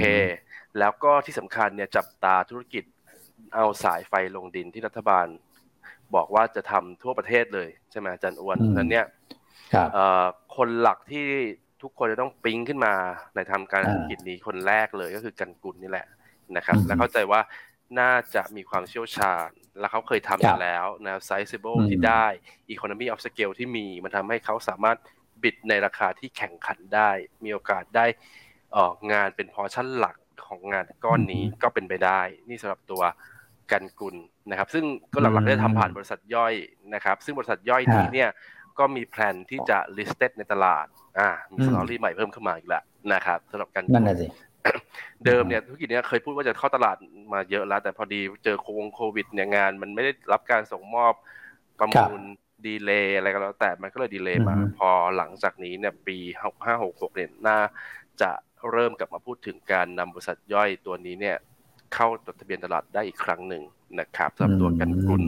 แล้วก็ที่สำคัญเนี่ยจับตาธุรกิจเอาสายไฟลงดินที่รัฐบาลบอกว่าจะทำทั่วประเทศเลยใช่ไหมอาจารย์อ้วนนั้นเนี่ยคนหลักที่ทุกคนจะต้องปิ๊งขึ้นมาในทำการธุรกิจนี้คนแรกเลยก็คือกันกุลนี่แหละนะครับและเข้าใจว่าน่าจะมีความเชี่ยวชาญและเขาเคยทำมาแล้วนะ sizable ที่ได้ economy of scale ที่มีมันทำให้เขาสามารถบิดในราคาที่แข่งขันได้มีโอกาสได้งานเป็นพอชั่นหลักของงานก้อนนี้ก็เป็นไปได้นี่สำหรับตัวกันกุลนะครับซึ่งก็หลักๆได้ทำผ่านบริษัทย่อยนะครับซึ่งบริษัทย่อยนี้เนี่ยก็มีแพลนที่จะ listed ในตลาดมีสตอรี่ใหม่เพิ่มเข้ามาอีกแล้วนะครับสำหรับกันกุลเดิมเนี่ยธุรกิจเนี่ยเคยพูดว่าจะเข้าตลาดมาเยอะแล้วแต่พอดีเจอโควิดเนี่ยงานมันไม่ได้รับการส่งมอบประมูลดีเลย์อะไรก็แล้วแต่มันก็เลยดีเลย์มาพอหลังจากนี้เนี่ยปี2566เนี่ยน่าจะเริ่มกลับมาพูดถึงการนำบริษัทย่อยตัวนี้เนี่ยเข้าจดทะเบียนตลาดได้อีกครั้งหนึ่งนะครับสำหรับตัวกันกุล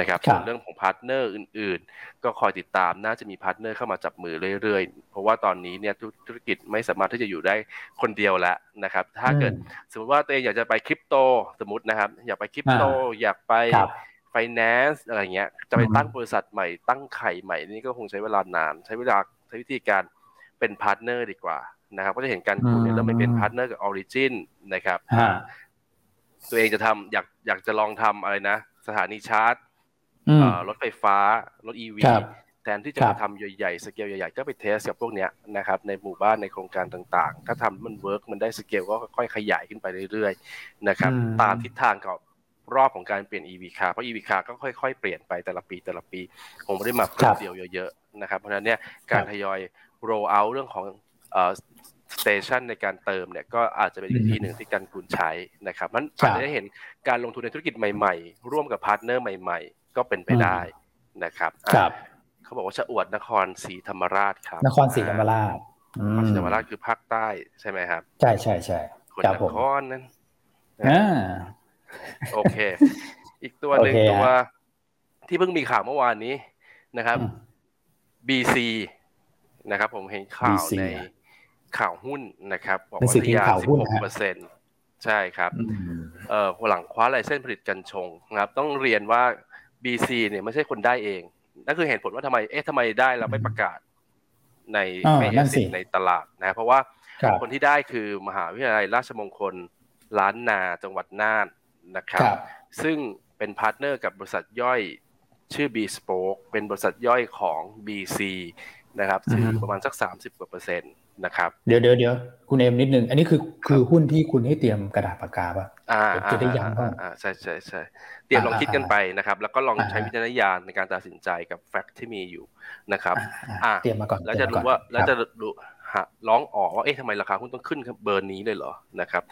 นะครับส่วนเรื่องของพาร์ทเนอร์อื่นๆก็คอยติดตามน่าจะมีพาร์ทเนอร์เข้ามาจับมือเรื่อยๆเพราะว่าตอนนี้เนี่ยธุรกิจไม่สามารถที่จะอยู่ได้คนเดียวแล้วนะครับถ้าเกิดสมมติว่าตัวเองอยากจะไปคริปโตสมมตินะครับอยากไปคริปโตอยากไปไฟแนนซ์อะไรเงี้ยจะไปตั้งบริษัทใหม่ตั้งไข่ใหม่นี่ก็คงใช้เวลานานใช้วิธีการเป็นพาร์ทเนอร์ดีกว่านะครับก็จะเห็นการคุณเนี่ยเริ่มไปเป็นพาร์ทเนอร์กับ Origin นะครับตัวเองจะทำอยากจะลองทำอะไรนะสถานีชาร์จรถไฟฟ้ารถ EV แทนที่จะทำใหญ่ๆสเกลใหญ่ๆก็ไปเทสกับพวกเนี้ยนะครับในหมู่บ้านในโครงการต่างๆถ้าทำมันเวิร์คมันได้สเกลก็ค่อยขยายขึ้นไปเรื่อยๆนะครับตามทิศทางกับรอบของการเปลี่ยน EV car เพราะ EV car ก็ค่อยๆเปลี่ยนไปแต่ละปีคงไม่ได้มาครั้งเดียวเยอะๆนะครับเพราะฉะนั้นเนี่ยการทยอย roll out เรื่องของstation ในการเติมเนี่ยก็อาจจะเป็นอีกทีหนึ่งที่กันกุลใช้นะครับมันอาจจะได้เห็นการลงทุนในธุรกิจใหม่ๆร่วมกับพาร์ทเนอร์ใหม่ๆก็เป็นไปได้นะครับเขาบอกว่าชะอวดนครศรีธรรมราชครับนครศรีธรรมราชคือภาคใต้ใช่ไหมครับใช่คนนครนั้นโอเคอีกตัวหนึ่งตัวที่เพิ่งมีข่าวเมื่อวานนี้นะครับ BC นะครับผมเห็นข่าวในข่าวหุ้นนะครับบอกว่าทะยาน 16% ใช่ครับหลังคว้าลายเส้นผลิตกัญชงนะครับต้องเรียนว่า BC เนี่ยไม่ใช่คนได้เองนั่นคือเหตุผลว่าทำไมได้แล้วไม่ประกาศในตลาดนะเพราะว่าคนที่ได้คือมหาวิทยาลัยราชมงคลล้านนาจังหวัดน่านนะครับซึ่งเป็นพาร์ทเนอร์กับบริษัทย่อยชื่อ Bespoke เป็นบริษัทย่อยของ BC นะครับถือประมาณสัก 30% นะครับเดี๋ยวคุณเอมนิดนึงอันนี้คือหุ้นที่คุณให้เตรียมกระดาษปากกาป่ะจะได้ย้ำว่าใช่เตรียมลองคิดกันไปนะครับแล้วก็ลองใช้วิจารณญาณในการตัดสินใจกับแฟกต์ที่มีอยู่นะครับเตรียมมาก่อนแล้วจะรู้ว่าแล้วจะดูร้องอ๋อว่าเอ๊ะทำไมราคาหุ้นต้องขึ้นเบอร์นี้เลยเหรอนะครับ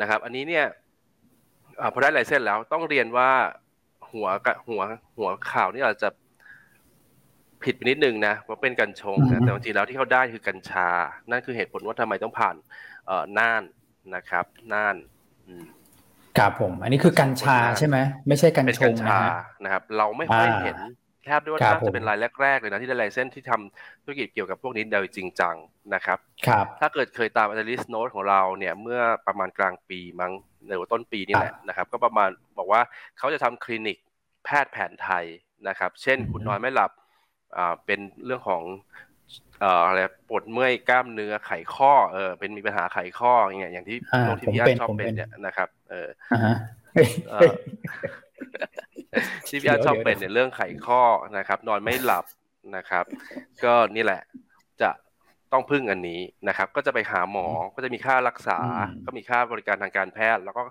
นะครับอันนี้เนี่ยพอได้ลายเส้นแล้วต้องเรียนว่าหัวข่าวนี่อาจจะ ผิดไปนิดนึงนะว่าเป็นกัญชงนะแต่จริงๆแล้วที่เขาได้คือกัญชานั่นคือเหตุผลว่าทำไมต้องผ่านน่านนะครับน่านครับผมอันนี้คือกัญชาใช่ไหมไม่ใช่กัญชงนะครับเราไม่ค่อยเห็นแทบด้วยว่าน่าจะเป็นรายแรกๆเลยนะที่ได้ไลเซนส์ที่ทำธุรกิจเกี่ยวกับพวกนี้โดยจริงจังนะครับถ้าเกิดเคยตาม Analyst Note ของเราเนี่ยเมื่อประมาณกลางปีมั้งหรือว่าต้นปีนี่แหละนะครับก็ประมาณบอกว่าเขาจะทำคลินิกแพทย์แผนไทยนะครับเช่นคุณนอนไม่หลับเป็นเรื่องของอะไรปวดเมื่อยกล้ามเนื้อไขข้อเป็นมีปัญหาไขข้ออย่างเงี้ยอย่างที่โรคที่พี่อาร์ชอบเป็นเนี่ยนะครับที่พี่อาร์ชอบเป็นเนี่ยเรื่องไขข้อนะครับนอนไม่หลับนะครับก็นี่แหละจะต้องพึ่งอันนี้นะครับก็จะไปหาหมอก็จะมีค่ารักษาก็มีค่าบริการทางการแพทย์แล้วก็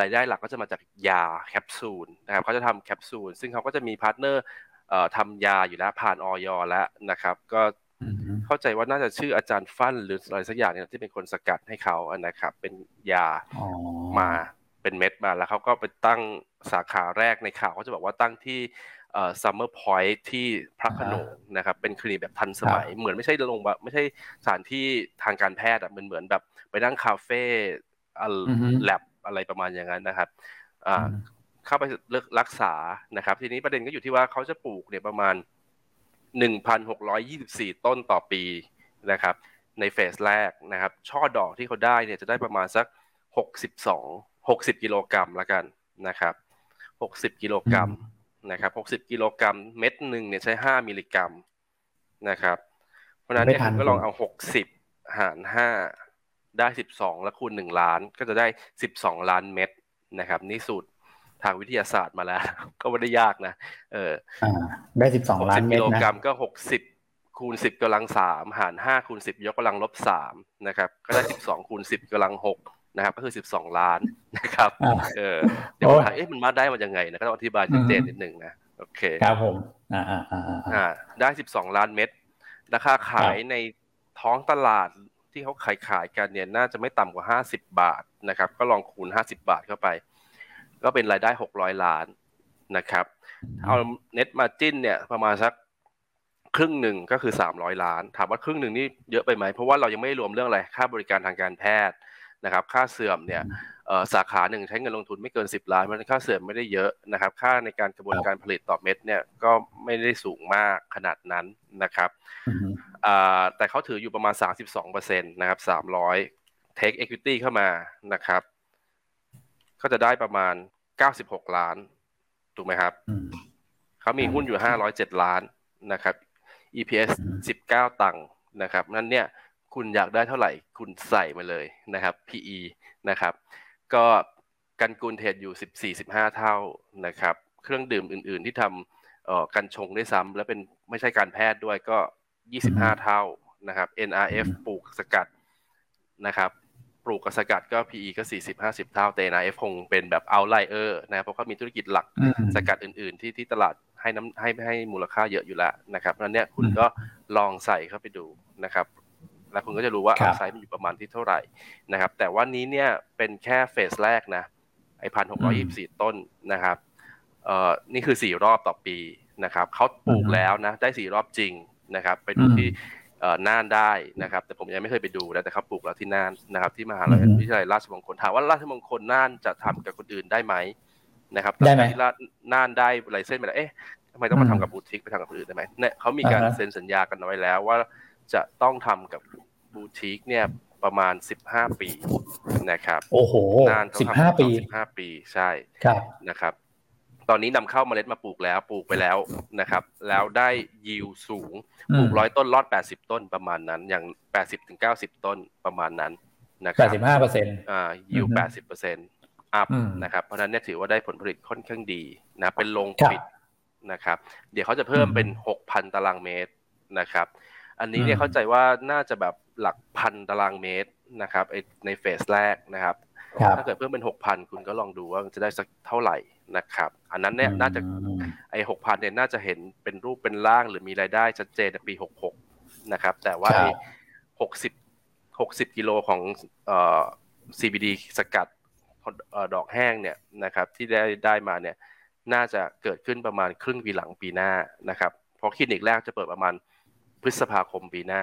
รายได้หลักก็จะมาจากยาแคปซูลนะครับเขาจะทำแคปซูลซึ่งเขาก็จะมีพาร์ทเนอร์ทำยาอยู่แล้วผ่านอย.แล้วนะครับก็เข้าใจว่าน่าจะชื่ออาจารย์ฟั่นหรืออะไรสักอย่างเนี่ยที่เป็นคนสกัดให้เขานะครับเป็นยามาเป็นเม็ดมาแล้วเขาก็ไปตั้งสาขาแรกในข่าวเขาจะบอกว่าตั้งที่ซัมเมอร์พอยท์ที่พระโขนงนะครับเป็นคลินิกแบบทันสมัยเหมือนไม่ใช่โรงพยาบาลไม่ใช่สถานที่ทางการแพทย์อ่ะมันเหมือนแบบไปนั่งคาเฟ่แลบอะไรประมาณอย่างนั้นนะครับเข้าไปรักษานะครับทีนี้ประเด็นก็อยู่ที่ว่าเขาจะปลูกเนี่ยประมาณ 1,624 ต้นต่อปีนะครับในเฟสแรกนะครับช่อดอกที่เขาได้เนี่ยจะได้ประมาณสัก60 กิโลกรัมละกันนะครับ60กิโลกรัมนะครับ60กิโลกรัมเม็ดนึงเนี่ยใช้5มิลลิกรัมนะครับเพราะฉะนั้นเนี่ยก็ลองเอา60หาร5ได้12แล้วคูณ1ล้านก็จะได้12ล้านเม็ดนะครับนี่สูตรทางวิทยาศาสตร์มาแล้วก็ไม่ได้ยากนะได้12ล้านเม็ดนะ60กิโลกรัมก็60คูณ10กำลัง3หาร5คูณ10ยกกำลัง -3 นะครับก็ได้12คูณ10กำลัง6นะครับก็คือ12ล้านนะครับเดี๋ยวถามมันมาได้มายังไงนะก็ต้องอธิบายชัดเจนนิดนึงนะโอเคครับผมได้12ล้านเม็ดราคาขายในท้องตลาดที่เขาขายกันเนี่ยน่าจะไม่ต่ำกว่า50บาทนะครับก็ลองคูณ50บาทเข้าไปก็เป็นรายได้600ล้านนะครับเอาเน็ตมาร์จิ้นเนี่ยประมาณสักครึ่งหนึ่งก็คือ300ล้านถามว่าครึ่งหนึ่งนี่เยอะไปไหมเพราะว่าเรายังไม่รวมเรื่องอะไรค่าบริการทางการแพทย์นะครับค่าเสื่อมเนี่ยสาขาหนึ่งใช้เงินลงทุนไม่เกิน10ล้านเพราะฉะนั้นค่าเสื่อมไม่ได้เยอะนะครับค่าในการกระบวนการผลิตต่อเม็ดเนี่ยก็ไม่ได้สูงมากขนาดนั้นนะครับแต่เขาถืออยู่ประมาณ 32% นะครับ300 Take Equity เข้ามานะครับก็จะได้ประมาณ96ล้านถูกไหมครับเขามีหุ้นอยู่507ล้านนะครับ EPS 19ตังค์นะครับนั้นเนี่ยคุณอยากได้เท่าไหร่คุณใส่มาเลยนะครับ PE นะครับก็กันกุลเทรดอยู่ 14-15 เท่านะครับเครื่องดื่มอื่นๆที่ทำกันชงได้ซ้ำและเป็นไม่ใช่การแพทย์ด้วยก็25เท่านะครับ NRF ปลูกสกัดนะครับปลูกกับสกัดก็ PE ก็ 40-50 เท่าแต่ NRF คงเป็นแบบ outlier นะเพราะเขามีธุรกิจหลักสกัดอื่นๆที่ตลาดให้มูลค่าเยอะอยู่แล้วนะครับนั้นเนี่ยคุณก็ลองใส่เข้าไปดูนะครับแล้วคุณก็จะรู้ว่า upside มันอยู่ประมาณที่เท่าไหร่นะครับแต่ว่านี้เนี่ยเป็นแค่เฟสแรกนะไอ้ 1,624 ต้นนะครับนี่คือ4รอบต่อปีนะครับเขาปลูกแล้วนะได้4รอบจริงนะครับไปดูที่น่านได้นะครับแต่ผมยังไม่เคยไปดูนะแต่เขาปลูกแล้วที่น่านนะครับที่มหาวิทยาลัยราชมงคลถามว่าราชมงคลน่านจะทำกับคนอื่นได้ไหมนะครับได้ไหมน่านได้ไลเซนส์ไปแล้วเอ๊ะทำไมต้องมาทำกับบูติกไปทำกับคนอื่นได้ไหมเนี่ยเขามีการเซ็นสัญญากันเอาไว้แล้วว่าจะต้องทำกับบูติกเนี่ยประมาณ15ปีนะครับโอ้โหน่าน15ปีใช่นะครับตอนนี้นำเข้าเมล็ดมาปลูกแล้วปลูกไปแล้วนะครับแล้วได้ยิวสูงปลูก100ต้นรอด80ต้นประมาณนั้นอย่าง 80-90 ต้นประมาณนั้นนะครับ 85% ยิว 80% อัพนะครับเพราะฉะนั้นเนี่ยถือว่าได้ผลผลิตค่อนข้างดีนะเป็นโรงปิดนะครับเดี๋ยวเขาจะเพิ่มเป็น 6,000 ตารางเมตรนะครับอันนี้เนี่ยเข้าใจว่าน่าจะแบบหลักพันตารางเมตรนะครับในเฟสแรกนะครับถ้าเกิดเพิ่มเป็น 6,000 คุณก็ลองดูว่าจะได้สักเท่าไหร่นะครับอันนั้นเนี่ยน่าจะไอ้ 6,000 เนี่ยน่าจะเห็นเป็นรูปเป็นร่างหรือมีรายได้ชัดเจนในปี66นะครับแต่ว่าไอ้60กิโลของCBD สกัดดอกแห้งเนี่ยนะครับที่ได้มาเนี่ยน่าจะเกิดขึ้นประมาณครึ่งปีหลังปีหน้านะครับ เพราะคลินิกแรกจะเปิดประมาณพฤษภาคมปีหน้า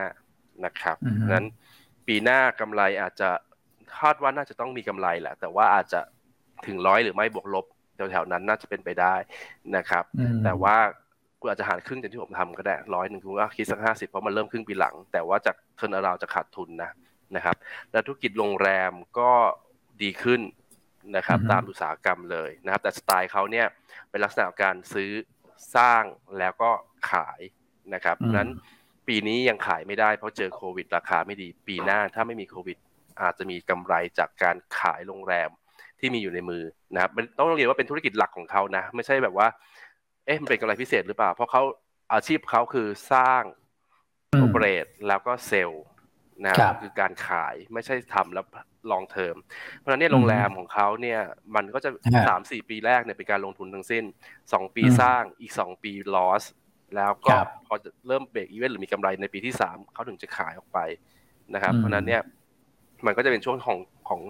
นะครับนั้นปีหน้ากำไรอาจจะคาดว่าน่าจะต้องมีกำไรแหละแต่ว่าอาจจะถึง100หรือไม่บวกลบแถวๆนั้นน่าจะเป็นไปได้นะครับแต่ว่าคุณอาจจะหารครึ่งจากที่ผมทำก็ได้100นึงคุณก็คิดสัก50เพราะมันเริ่มครึ่งปีหลังแต่ว่าจากเทิร์นอราวด์จะขาดทุนนะครับและธุรกิจโรงแรมก็ดีขึ้นนะครับตามอุตสาหกรรมเลยนะครับแต่สไตล์เขาเนี่ยเป็นลักษณะการซื้อสร้างแล้วก็ขายนะครับนั้นปีนี้ยังขายไม่ได้เพราะเจอโควิดราคาไม่ดีปีหน้าถ้าไม่มีโควิดอาจจะมีกำไรจากการขายโรงแรมที่มีอยู่ในมือนะครับต้องเรียนว่าเป็นธุรกิจหลักของเขานะไม่ใช่แบบว่ามันเป็นกำไรพิเศษหรือเปล่าเพราะเขาอาชีพเขาคือสร้างโอเปเรตแล้วก็เซลล์นะครับคือการขายไม่ใช่ทำแล้วลองเทอมเพราะฉะนั้นเนี่ยโรงแรมของเขาเนี่ยมันก็จะ 3-4 ปีแรกเนี่ยเป็นการลงทุนทั้งสิ้น2ปีสร้างอีก2ปีลอสแล้วก็พอจะเริ่มเบรกอีเวนต์หรือมีกำไรในปีที่3เขาถึงจะขายออกไปนะครับเพราะฉะนั้นเนี่ยมันก็จะเป็นช่วงของ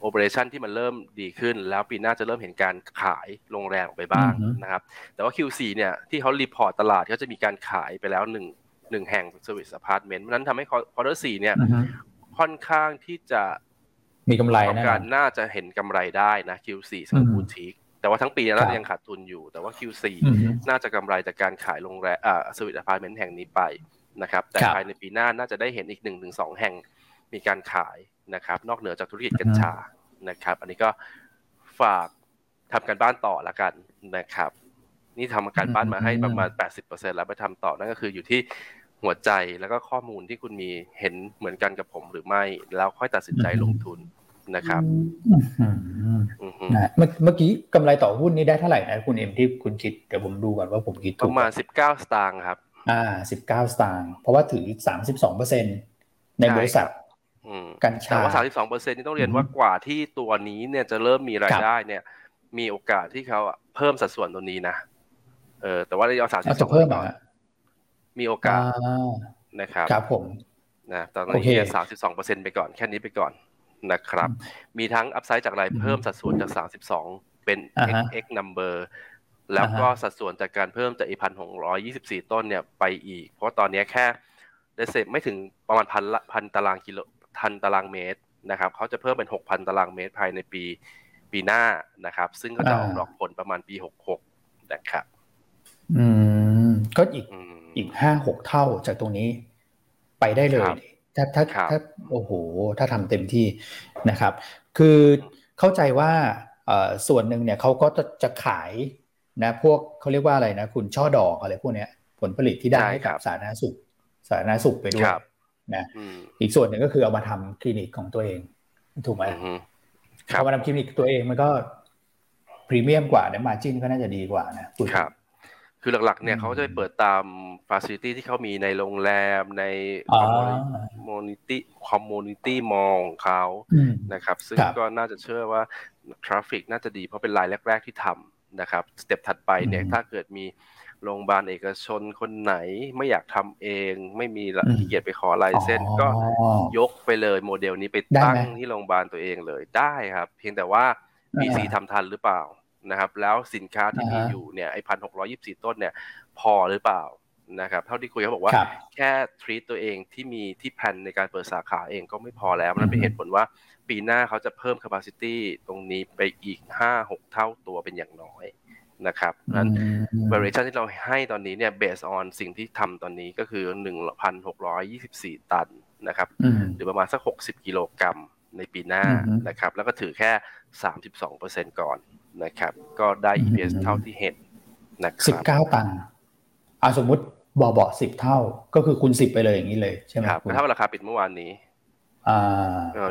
โอเปอเรชั่นที่มันเริ่มดีขึ้นแล้วปีหน้าจะเริ่มเห็นการขายโรงแรมออกไปบ้างนะครับแต่ว่า Q4 เนี่ยที่เขารีพอร์ตตลาดก็จะมีการขายไปแล้ว1แห่ง Service Apartment เพราะนั้นทำให้ Quarter 4 เนี่ยค่อนข้างที่จะมีกำไรนะครับน่าจะเห็นกำไรได้นะ Q4 สำหรับบูติกแต่ว่าทั้งปีน่าจะยังขาดทุนอยู่แต่ว่า Q4 น่าจะกำไรจากการขายโรงแรมService Apartment แห่งนี้ไปนะครับแต่ภายในปีหน้าน่าจะได้เห็นอีก 1-2 แห่งมีการขายนะครับนอกเหนือจากธุรกิจกัญชานะครับอันนี้ก็ฝากทำการบ้านต่อละกันนะครับนี่ทำการบ้านมาให้ประมาณ 80% แล้วไปทำต่อนั่นก็คืออยู่ที่หัวใจแล้วก็ข้อมูลที่คุณมีเห็นเหมือนกันกับผมหรือไม่แล้วค่อยตัดสินใจลงทุนนะครับเมื่อกี้กำไรต่อหุ้นนี่ได้เท่าไหร่นะคุณเอ็มที่คุณคิดเดี๋ยวผมดูก่อนว่าผมคิดถูกประมาณ19สตางค์ครับ19สตางค์เพราะว่าถือ 32% ในบริษัทกัญชาแต่ว่า 32% นี่ต้องเรียนว่ากว่าที่ตัวนี้เนี่ยจะเริ่มมีรายได้เนี่ยมีโอกาสที่เขาเพิ่มสัดส่วนตัวนี้นะแต่ว่าเอา32จะเพิ่มหรอมีโอกาสนะครับครับผมนะตอนนี้เนี่ย 32% ไปก่อนแค่นี้ไปก่อนนะครับมีทั้งอัพไซด์จากรายเพิ่มสัดส่วนจาก32เป็น XX number แล้วก็สัดส่วนจากการเพิ่มจาก 1,624 ต้นเนี่ยไปอีกเพราะตอนนี้แค่ได้เสร็จไม่ถึงประมาณ 1,000 ตารางกิโล1,000 ตารางเมตรนะครับเขาจะเพิ่มเป็น 6,000 ตารางเมตรภายในปีหน้านะครับซึ่งก็จะออกดอกผลประมาณปี66นะครับก็อีก 5-6 เท่าจากตรงนี้ไปได้เลยถ้าโอ้โหถ้าทำเต็มที่นะครับคือเข้าใจว่าส่วนหนึ่งเนี่ยเขาก็จะขายนะพวกเขาเรียกว่าอะไรนะคุณช่อดอกอะไรพวกเนี้ยผลผลิตที่ได้ให้กับสาธารณสุขไปด้วยนะอีกส่วนหนึ่งก็คือเอามาทำคลินิกของตัวเองถูกไหมเอามาทำคลินิกตัวเองมันก็พรีเมียมกว่านะมาร์จิ้นก็น่าจะดีกว่านะครับคือหลักๆเนี่ยเขาจะเปิดตามฟาซิลิตี้ที่เขามีในโรงแรมในคอมมูนิตี้มอลล์ของเขานะครับซึ่งก็น่าจะเชื่อว่าทราฟฟิกน่าจะดีเพราะเป็นรายแรกๆที่ทำนะครับสเต็ปถัดไปเนี่ยถ้าเกิดมีโรงพยาบาลเอกชนคนไหนไม่อยากทำเองไม่มีขี้เกียจไปขอไลเซนส์ก็ยกไปเลยโมเดลนี้ไปตั้งที่โรงพยาบาลตัวเองเลยได้ครับเพียงแต่ว่า BC ทำทันหรือเปล่านะครับแล้วสินค้าที่มีอยู่เนี่ยไอ้ 1,624 ต้นเนี่ยพอหรือเปล่านะครับเท่าที่คุยเขาบอกว่าแค่ทรีตตัวเองที่มีที่แพลนในการเปิดสาขาเองก็ไม่พอแล้วนั่นเป็นเหตุผลว่าปีหน้าเขาจะเพิ่ม capacity ตรงนี้ไปอีก 5-6 เท่าตัวเป็นอย่างน้อยนะครับนั้น variation ที่เราให้ตอนนี้เนี่ย based on สิ่งที่ทำตอนนี้ก็คือ 1,624 ตันนะครับหรือประมาณสัก60กิโลกรัมในปีหน้านะครับแล้วก็ถือแค่ 32% ก่อนนะครับก็ได้ EPS เท่าที่เห็นนะครับ19ตังค์สมมุติบ่อๆ10เท่าก็คือคูณ10ไปเลยอย่างนี้เลยใช่ไหมครับเท่าราคาปิดเมื่อวานนี้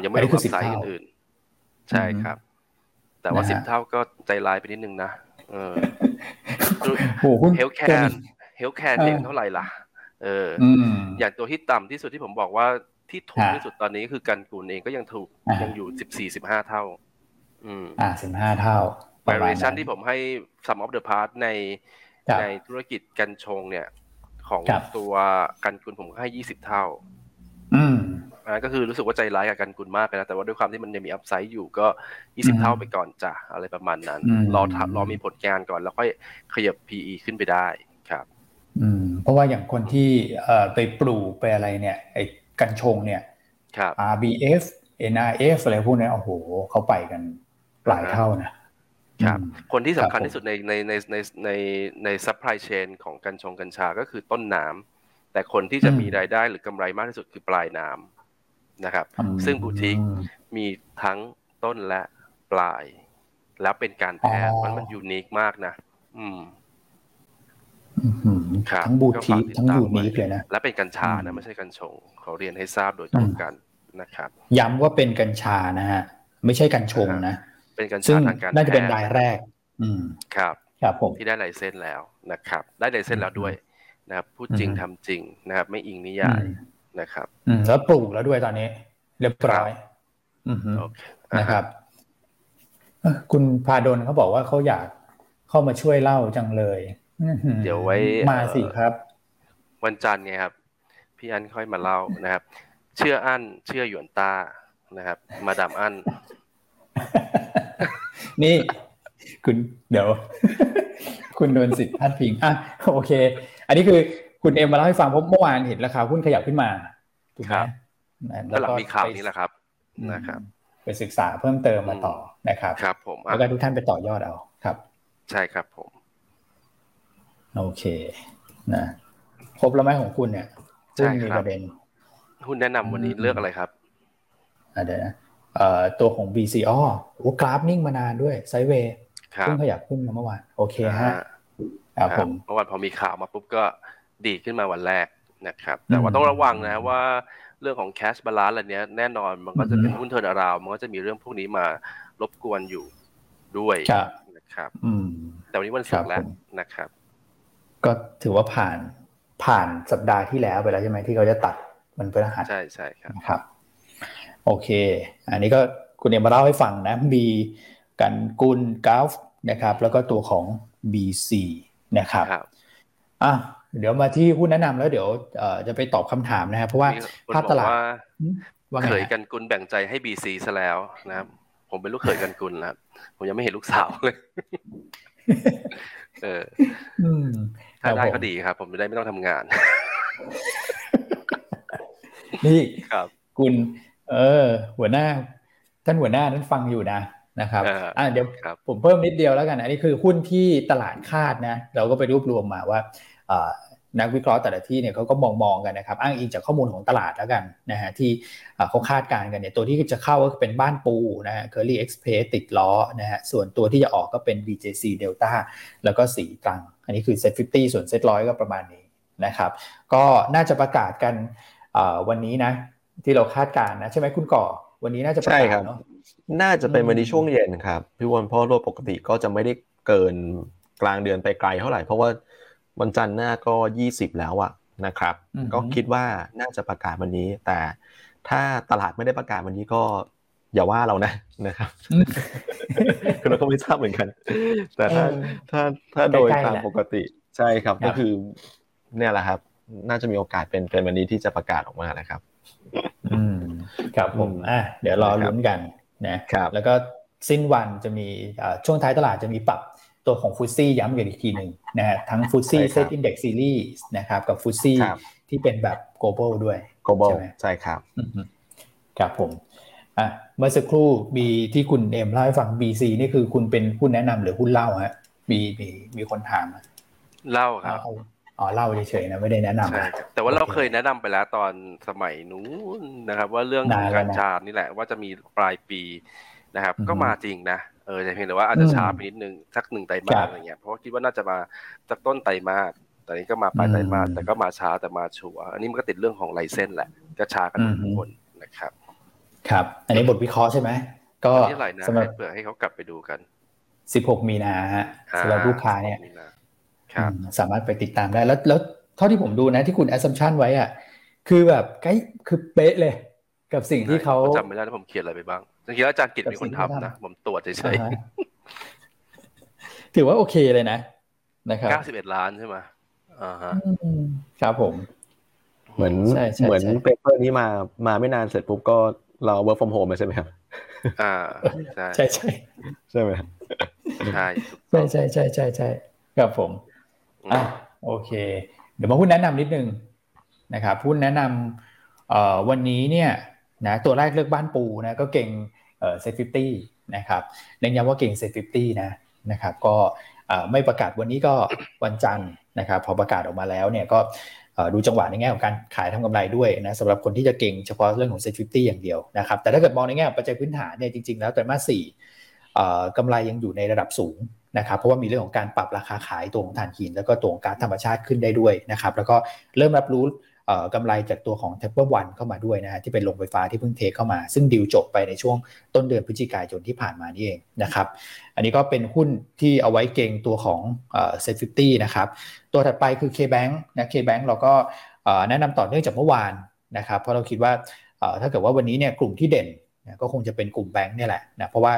ยังไม่ได้คูณ10เท่าอื่นใช่ครับแต่ว่า10เท่าก็ใจลายไปนิดนึงนะโหหุ้นเฮลท์แคร์เพียงเท่าไหร่ล่ะอย่างตัวที่ต่ำที่สุดที่ผมบอกว่าที่ถูกที่สุดตอนนี้คือกันกูลเองก็ยังถูกยังอยู่ 14-15 เท่า15 เท่า variation ที่ผมให้ sum of the parts ในธุรกิจกัญชงเนี่ยของตัวกันกุลผมก็ให้20เท่าก็คือรู้สึกว่าใจร้ายกับกันกุลมากนะแต่ว่าด้วยความที่มันยังมีอัพไซด์อยู่ก็20เท่าไปก่อนจ้ะอะไรประมาณนั้นรอมีผลงานก่อนแล้วค่อยขยับ PE ขึ้นไปได้ครับ เพราะว่าอย่างคนที่ไปปลูกไปอะไรเนี่ยไอ้กัญชงเนี่ย RBF NRF อะไรพวกนี้โอ้โหเขาไปกันหลายเท่านะครับคนที่สำคัญที่สุดในซัพพลายเชนของกัญชงกัญชาก็คือต้นน้ำแต่คนที่จะมีรายได้หรือกำไรมากที่สุดคือปลายน้ำนะครับซึ่งบูติกมีทั้งต้นและปลายแล้วเป็นการแพทย์มันยูนิคมากนะทั้งบูติกทั้งยูนิคเลยนะและเป็นกัญชานะไม่ใช่กัญชงขอเรียนให้ทราบโดยตรงกันนะครับย้ำว่าเป็นกัญชานะฮะไม่ใช่กัญชงนะเป็นกัญชาทางการแพทย์น่าจะเป็นรายแรกครับครับผมที่ได้ไลเซนส์แล้วนะครับได้ไลเซนส์แล้วด้วยนะครับพูดจริงทำจริงนะครับไม่อิงนิยายนะครับแล้วปลูกแล้วด้วยตอนนี้เรียบร้อยนะครับคุณพาดลเขาบอกว่าเขาอยากเข้ามาช่วยเล่าจังเลยเดี๋ยวไว้มาสิครับวันจันทร์ไงครับพี่อันค่อยมาเล่านะครับเชื่ออันเชื่อหยวนตานะครับมาดามอันนี่คุณเดี๋ยวคุณโดนสิทธิ์พาดพิงอ่ะโอเคอันนี้คือคุณเอ็มมาเล่าให้ฟังเพราะเมื่อวานเห็นราคาหุ้นขยับขึ้นมาถูกไหมแล้วก็มีข่าวนี้แหละครับนะครับไปศึกษาเพิ่มเติมมาต่อนะครับครับผมแล้วก็ทุกท่านไปต่อยอดเอาครับใช่ครับผมโอเคนะครบแล้วไหมของคุณเนี่ยซึ่งมีประเด็นหุ้นแนะนำวันนี้เลือกอะไรครับเดี๋ยวนะตัวของ BCO กราฟนิ่งมานานด้วยไซด์เวย์เพิ่งขยับขึ้นมาเมื่อวานโอเคฮะครับผมเมื่อวานพอมีข่าวมาปุ๊บก็ดีขึ้นมาวันแรกนะครับแต่ว่าต้องระวังนะว่าเรื่องของแคชบาลานซ์อะไรเนี้ยแน่นอนมันก็จะเป็นหุ้นเทิร์นอราวด์มันก็จะมีเรื่องพวกนี้มารบกวนอยู่ด้วยนะครับแต่วันนี้วันศุกร์แล้วนะครับก็ถือว่าผ่านสัปดาห์ที่แล้วไปแล้วใช่ไหมที่เขาจะตัดมันเป็นรหัสใช่ๆครับครับโอเคอันนี้ก็คุณเอ็มมาเล่าให้ฟังนะมีกันกุลกราฟนะครับแล้วก็ตัวของ BC นะครับอ่ะเดี๋ยวมาที่หุ้นแนะนำแล้วเดี๋ยวจะไปตอบคำถามนะครับเพราะว่าภาพตลาดว่าเคยกันกุลแบ่งใจให้ BC ซะแล้วนะครับผมเป็นลูกเขยกันกุลแล้วผมยังไม่เห็นลูกสาวเลยถ้าได้ก็ดีครับผมจะได้ไม่ต้องทำงานนี่ครับคุณหัวหน้าท่านหัวหน้าท่านฟังอยู่นะนะครับเดี๋ยวผมเพิ่มนิดเดียวแล้วกันอันนี้คือหุ้นที่ตลาดคาดนะเราก็ไปรวบรวมมาว่านักวิเคราะห์แต่ละที่เนี่ยเขาก็มองกันนะครับอ้างอิงจากข้อมูลของตลาดแล้วกันนะฮะที่เขาคาดการณ์กันเนี่ยตัวที่จะเข้าก็เป็นบ้านปูนะฮะ Curly Express ติดล้อนะฮะส่วนตัวที่จะออกก็เป็น BJC Delta แล้วก็สีตรังอันนี้คือ Set 50ส่วน Set 100ก็ประมาณนี้นะครับก็น่าจะประกาศกันวันนี้นะที่เราคาดการณ์นะใช่ไหมคุณก่อวันนี้น่าจะประกาศเนาะน่าจะเป็นวันนี้ช่วงเย็นครับพี่วอนพ่อโลดปกติก็จะไม่ได้เกินกลางเดือนไปไกลเท่าไหร่เพราะว่าวันจันทร์หน้าก็20แล้วอะนะครับก็คิดว่าน่าจะประกาศวันนี้แต่ถ้าตลาดไม่ได้ประกาศวันนี้ก็อย่าว่าเรานะนะครับคือเราก็ไม่ทราบเหมือนกันแต่ถ้าโดยตามปกติใช่ครับก็คือเนี่ยแหละครับน่าจะมีโอกาสเป็นวันนี้ที่จะประกาศออกมานะครับครับผมเดี๋ยวรอลุ้นกันนะครับแล้วก็สิ้นวันจะมีช่วงท้ายตลาดจะมีปรับตัวของฟุตซี่ย้ำกันอีกทีหนึ่งนะฮะทั้งฟุตซี่เซตอินเด็กซ์ซีรีส์นะครับกับฟุตซี่ที่เป็นแบบ global ด้วย global ใช่ครับครับผมเมื่อสักครู่มีที่คุณเอ็มเล่าให้ฟัง BC นี่คือคุณเป็นหุ้นแนะนำหรือหุ้นเล่าฮะมีคนถามเล่าครับเล่าเฉยๆนะไม่ได้แนะนำแต่ว่าเราเคยแนะนำไปแล้วตอนสมัยนู้นนะครับว่าเรื่องกัญชานี่แหละว่าจะมีปลายปีนะครับก็มาจริงนะแต่เพียงแต่ว่าอาจจะช้าไปนิดนึงสัก1ไตรมาสอะไรเงี้ยเพราะว่าคิดว่าน่าจะมาจากต้นไตรมาสแต่นี้ก็มาปลายไตรมาสแต่ก็มาช้าแต่มาชัวร์อันนี้มันก็ติดเรื่องของไลเซนส์แหละก็ช้ากันทุกคนนะครับครับอันนี้บทวิเคราะห์ใช่ไหมก็สำหรับเผื่อให้เขากลับไปดูกัน16มีนาฮะสำหรับลูกค้าเนี่ยสามารถไปติดตามได้แล้วเท่าที่ผมดูนะที่คุณแอสซัมชั่นไว้อ่ะคือแบบใกล้คือเป๊ะเลยกับสิ่งที่เขาจำไม่ได้แล้วผมเขียนอะไรไปบ้างจริงๆอาจารย์กิจมีคนทำนะผมตรวจเฉยๆถือว่าโอเคเลยนะนะครับ91ล้านใช่ไหมครับผมเหมือนเปเปอร์นี้มาไม่นานเสร็จปุ๊บก็เรา work from home ใช่ไหมครับใช่ใช่ไหมใช่ครับผมโอเค เดี๋ยวมาพูดแนะนำนิดนึงนะครับพูดแนะนำวันนี้เนี่ยนะตัวแรกเลือกบ้านปูนะก็เก่งเซ็ต50นะครับเน้นย้ำว่าเก่งเซ็ต50นะครับก็ไม่ประกาศวันนี้ก็วันจันทร์นะครับพอประกาศออกมาแล้วเนี่ยก็ดูจังหวะในแง่ของการขายทำกำไรด้วยนะสำหรับคนที่จะเก่งเฉพาะเรื่องของเซ็ต50อย่างเดียวนะครับแต่ถ้าเกิดมองในแง่ปัจจัยพื้นฐานเนี่ยจริงๆแล้วไตรมาส4กำไรยังอยู่ในระดับสูงนะครับเพราะว่ามีเรื่องของการปรับราคาขายตัวของถ่านหินแล้วก็ตัวของก๊าซธรรมชาติขึ้นได้ด้วยนะครับแล้วก็เริ่มรับรู้กำไรจากตัวของ Taper One เข้ามาด้วยนะฮะที่เป็นโรงไฟฟ้าที่เพิ่งเทเข้ามาซึ่งดีลจบไปในช่วงต้นเดือนพฤศจิกายนที่ผ่านมานี่เองนะครับอันนี้ก็เป็นหุ้นที่เอาไว้เก็งตัวของเซ็ต50นะครับตัวถัดไปคือ KBank นะ KBank เราก็แนะนำต่อเนื่องจากเมื่อวานนะครับเพราะเราคิดว่าถ้าเกิดว่าวันนี้เนี่ยกลุ่มที่เด่นก็คงจะเป็นกลุ่มแบงค์นี่แหละนะเพราะว่า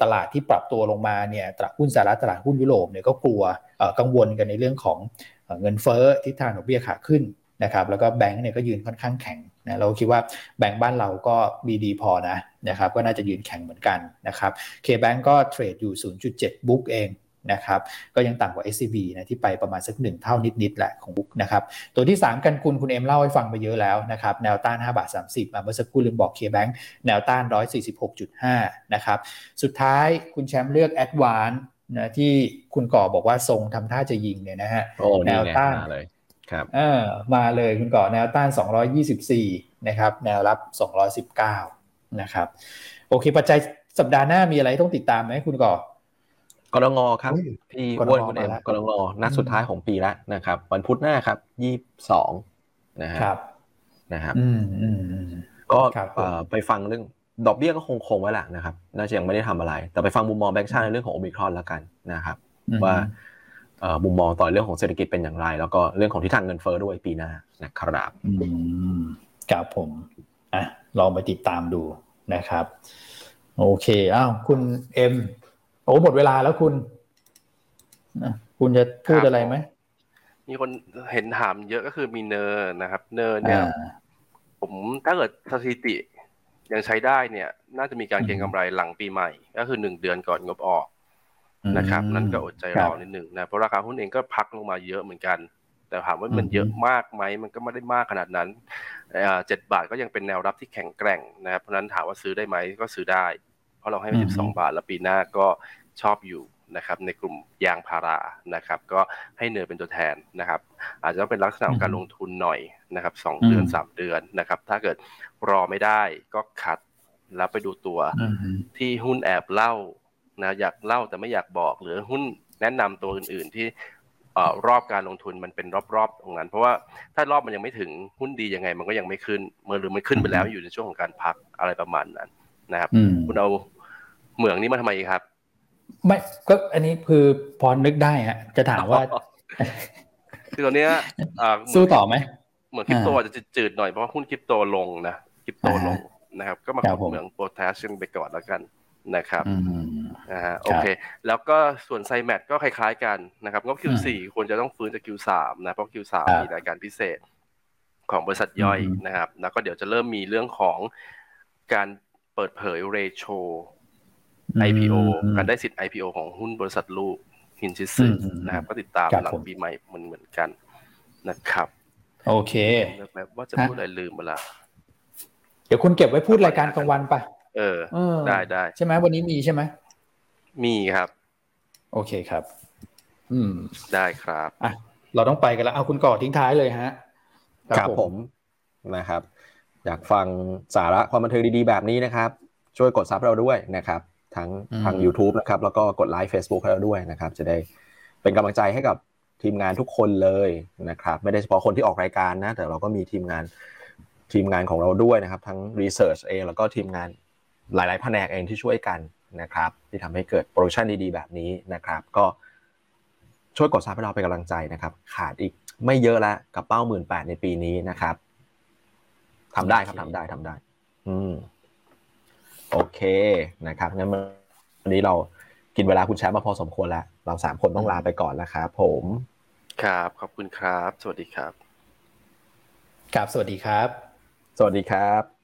ตลาดที่ปรับตัวลงมาเนี่ยตลาดหุ้นสหรัฐตลาดหุ้นยุโรปเนี่ยก็กลัวกังวลกันในเรื่องของเงินเฟ้อทิศทางดอกเบี้ยขาขึ้นนะครับแล้วก็แบงก์เนี่ยก็ยืนค่อนข้างแข็งนะเราคิดว่าแบงก์บ้านเราก็มีดีพอนะครับก็น่าจะยืนแข็งเหมือนกันนะครับ KBank ก็เทรดอยู่ 0.7 บุ๊กเองนะครับก็ยังต่ำกว่า SCB นะที่ไปประมาณสัก1เท่านิดๆแหละของบุ๊กนะครับตัวที่3กันกุลคุณเอ็มเล่าให้ฟังไปเยอะแล้วนะครับแนวต้าน 5.30 เมื่อสักครู่ลืมบอก KBank แนวต้าน 146.5 นะครับสุดท้ายคุณแชมป์เลือก Advance นะที่คุณก่อบอกว่าทรงทำท่าจะยิงเนี่ยนะฮะแนวต้านมาเลยคุณก่อแนวต้าน224นะครับแนวรับ219นะครับโอเคปัจจัยสัปดาห์หน้ามีอะไรต้องติดตามไหมคุณก่อกลงครับพี่อ้วนคุณเอ็มกลงนัดสุดท้ายของปีละนะครับวันพุธหน้าครับ22นะครับก็ไปฟังเรื่องดอกเบี้ยก็คงไว้แหละนะครับน่าจะยังไม่ได้ทำอะไรแต่ไปฟังมุมมองแบงก์ชาติในเรื่องของโอมิครอนแล้วกันนะครับว่ามุมมองต่อเรื่องของเศรษฐกิจเป็นอย่างไรแล้วก็เรื่องของทิศทางเงินเฟ้อด้วยปีหน้านะครับครับผมลองไปติดตามดูนะครับโอเคคุณเอ็มหมดเวลาแล้วคุณจะพูดอะไรไหมมีคนเห็นถามเยอะก็คือมีเนอร์นะครับเนอร์เนี่ยผมถ้าเกิดสถิติยังใช้ได้เนี่ยน่าจะมีการเก็งกำไรหลังปีใหม่ก็คือ1เดือนก่อนงบออกนะครับนั่นก็อดใจรอนิดหนึ่งนะเพราะราคาหุ้นเองก็พักลงมาเยอะเหมือนกันแต่ถามว่ามันเยอะมากไหมมันก็ไม่ได้มากขนาดนั้น7บาทก็ยังเป็นแนวรับที่แข็งแกร่งนะครับเพราะนั้นถามว่าซื้อได้ไหมก็ซื้อได้เพราะเราให้ไป12บาทแล้วปีหน้าก็ชอบอยู่นะครับในกลุ่มยางพารานะครับก็ให้เนอเป็นตัวแทนนะครับอาจจะต้องเป็นลักษณะของการลงทุนหน่อยนะครับ2เดือน3เดือนนะครับถ้าเกิดรอไม่ได้ก็คัดแล้วไปดูตัวที่หุ้นแอบเล่านะอยากเล่าแต่ไม่อยากบอกหรือหุ้นแนะนำตัวอื่นๆที่รอบการลงทุนมันเป็นรอบๆตรงนั้นเพราะว่าถ้ารอบมันยังไม่ถึงหุ้นดียังไงมันก็ยังไม่ขึ้นเมื่อหรือมันขึ้นไปแล้วอยู่ในช่วงของการพักอะไรประมาณนั้นนะครับคุณเอาเหมืองนี้มาทำไมครับไม่ก็อันนี้คือพอนึกได้ฮะจะถามว่าคือตอนนี้สู้ต่อไหมเหมือนคริปโตอาจจะจืดหน่อยเพราะว่าหุ้นคริปโตลงนะคริปโตลงนะครับก็มาเหมืองโพแทสเซียมไปก่อนแล้วกันนะครับโอเคแล้วก็ส่วนไซแมทก็คล้ายๆกันนะครับงบ Q4 ควรจะต้องฟื้นจาก Q3 นะเพราะ Q3 มีรายการพิเศษของบริษัทย่อยนะครับแล้วก็เดี๋ยวจะเริ่มมีเรื่องของการเปิดเผยเรโช IPO การได้สิทธิ์ IPO ของหุ้นบริษัทลูกหินชิซึนะครับก็ติดตามหลังปีใหม่เหมือนกันนะครับโอเคแบบว่าจะพูดอะไรลืมไปละเดี๋ยวคุณเก็บไว้พูดรายการกลางวันไปได้ใช่ไหมวันนี้มีใช่ไหมมีครับโอเคครับได้ครับเราต้องไปกันแล้วคุณก่อทิ้งท้ายเลยฮะครับผมนะครับอยากฟังสาระความบันเทิงดีๆแบบนี้นะครับช่วยกดซับเราด้วยนะครับทั้งทาง YouTube นะครับแล้วก็กดไลค์ Facebook ให้เราด้วยนะครับจะได้เป็นกำลังใจให้กับทีมงานทุกคนเลยนะครับไม่ได้เฉพาะคนที่ออกรายการนะแต่เราก็มีทีมงานของเราด้วยนะครับทั้ง Research เองแล้วก็ทีมงานหลายๆแผนกเองที่ช่วยกันนะครับที่ทำให้เกิดโปรดักชันดีๆแบบนี้นะครับก็ช่วยกดซับให้เราเป็นกำลังใจนะครับขาดอีกไม่เยอะละกับเป้า 18,000 ในปีนี้นะครับทำได้ครับทำได้โอเคนะครับงั้นวันนี้เรากินเวลาคุณแชมป์มาพอสมควรแล้วเรา3คนต้องลาไปก่อนแล้วครับผมครับขอบคุณครับสวัสดีครับสวัสดีครับ